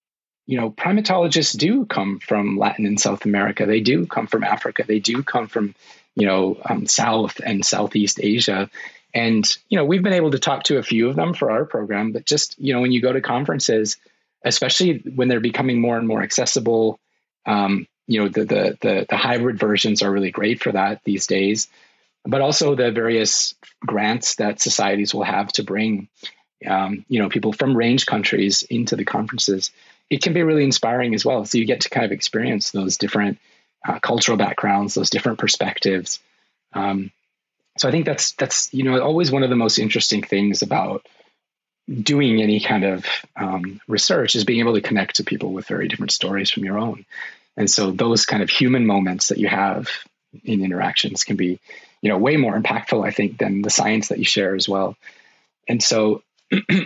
you know, primatologists do come from Latin and South America. They do come from Africa. They do come from, you know, um, South and Southeast Asia. And, you know, we've been able to talk to a few of them for our program, but just, you know, when you go to conferences, especially when they're becoming more and more accessible, um, you know, the, the, the, the hybrid versions are really great for that these days, but also the various grants that societies will have to bring, um, you know, people from range countries into the conferences. It can be really inspiring as well. So you get to kind of experience those different Uh, cultural backgrounds, those different perspectives. Um, so I think that's, that's, you know, always one of the most interesting things about doing any kind of um, research is being able to connect to people with very different stories from your own. And so those kind of human moments that you have in interactions can be, you know, way more impactful, I think, than the science that you share as well. And so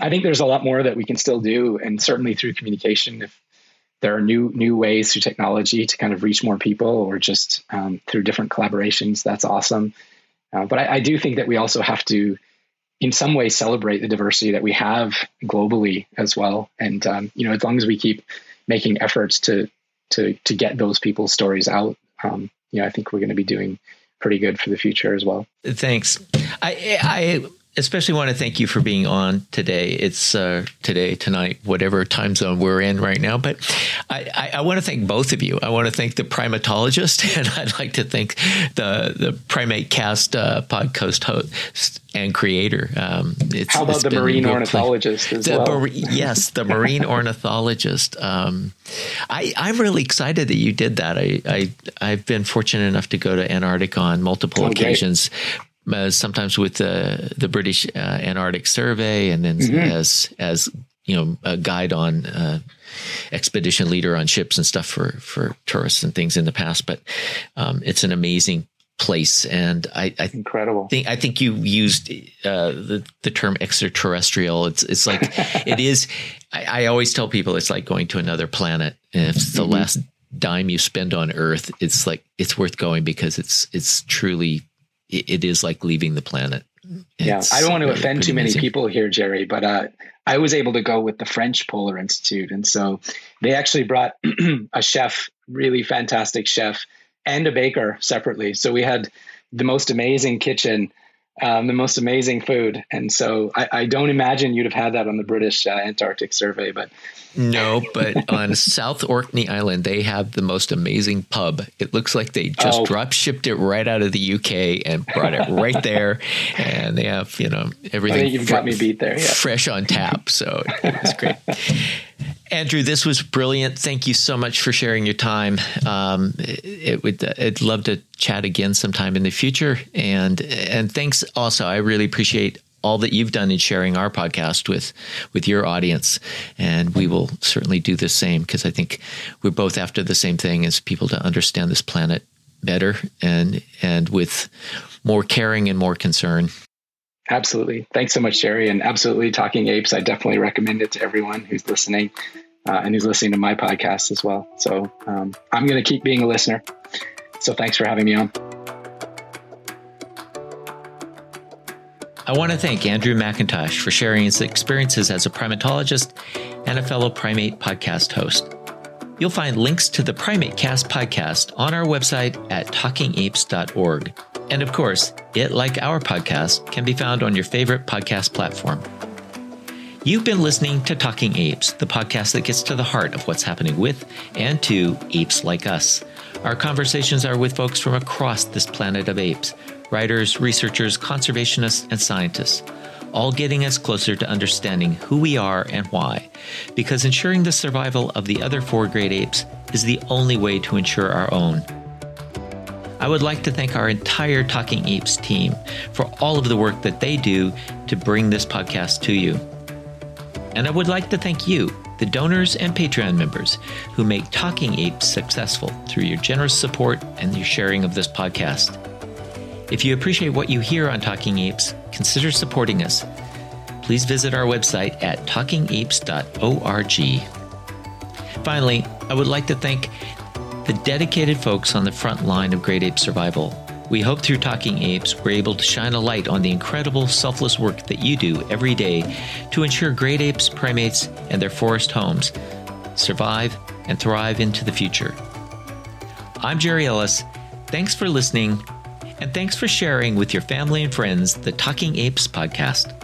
I think there's a lot more that we can still do. And certainly through communication, if there are new new ways through technology to kind of reach more people, or just um, through different collaborations. That's awesome. Uh, but I, I do think that we also have to, in some way, celebrate the diversity that we have globally as well. And, um, you know, as long as we keep making efforts to to to get those people's stories out, um, you know, I think we're going to be doing pretty good for the future as well. Thanks. I I especially want to thank you for being on today. It's uh, today, tonight, whatever time zone we're in right now. But I, I, I want to thank both of you. I want to thank the primatologist, and I'd like to thank the the PrimateCast uh, podcast host and creator. Um, it's, How about it's the marine ornithologist as the, well? Mar- yes, the marine ornithologist. Um, I, I'm really excited that you did that. I, I, I've been fortunate enough to go to Antarctica on multiple okay. occasions. Uh, sometimes with the the British uh, Antarctic Survey, and then mm-hmm. as as you know, a guide on uh, expedition leader on ships and stuff for for tourists and things in the past. But um, it's an amazing place, and I, I incredible. Think I think you used uh, the the term extraterrestrial. It's it's like it is. I, I always tell people it's like going to another planet, and it's the mm-hmm. last dime you spend on Earth. It's like it's worth going, because it's it's truly. It is like leaving the planet. It's yeah, I don't want to offend too many amazing. people here, Jerry, but uh, I was able to go with the French Polar Institute. And so they actually brought a chef, really fantastic chef, and a baker separately. So we had the most amazing kitchen, um, the most amazing food. And so I, I don't imagine you'd have had that on the British uh, Antarctic Survey. But no, but on South Orkney Island, they have the most amazing pub. It looks like they just oh. drop shipped it right out of the U K and brought it right there. And they have, you know, everything I think you've fr- got me beat there, yeah. fresh on tap. So it was great. Andrew, this was brilliant. Thank you so much for sharing your time. Um, it would, I'd love to chat again sometime in the future. And and thanks also. I really appreciate all that you've done in sharing our podcast with with your audience. And we will certainly do the same, because I think we're both after the same thing, as people to understand this planet better and and with more caring and more concern. Absolutely. Thanks so much, Jerry. And absolutely, Talking Apes, I definitely recommend it to everyone who's listening uh, and who's listening to my podcast as well. So um, I'm going to keep being a listener. So thanks for having me on. I want to thank Andrew MacIntosh for sharing his experiences as a primatologist and a fellow Primate podcast host. You'll find links to the PrimateCast podcast on our website at talking apes dot org. And of course, it, like our podcast, can be found on your favorite podcast platform. You've been listening to Talking Apes, the podcast that gets to the heart of what's happening with and to apes like us. Our conversations are with folks from across this planet of apes, writers, researchers, conservationists, and scientists, all getting us closer to understanding who we are and why, because ensuring the survival of the other four great apes is the only way to ensure our own. I would like to thank our entire Talking Apes team for all of the work that they do to bring this podcast to you. And I would like to thank you, the donors and Patreon members, who make Talking Apes successful through your generous support and your sharing of this podcast. If you appreciate what you hear on Talking Apes, consider supporting us. Please visit our website at talking apes dot org. Finally, I would like to thank the dedicated folks on the front line of great ape survival. We hope through Talking Apes, we're able to shine a light on the incredible selfless work that you do every day to ensure great apes, primates, and their forest homes survive and thrive into the future. I'm Jerry Ellis. Thanks for listening, and thanks for sharing with your family and friends the Talking Apes podcast.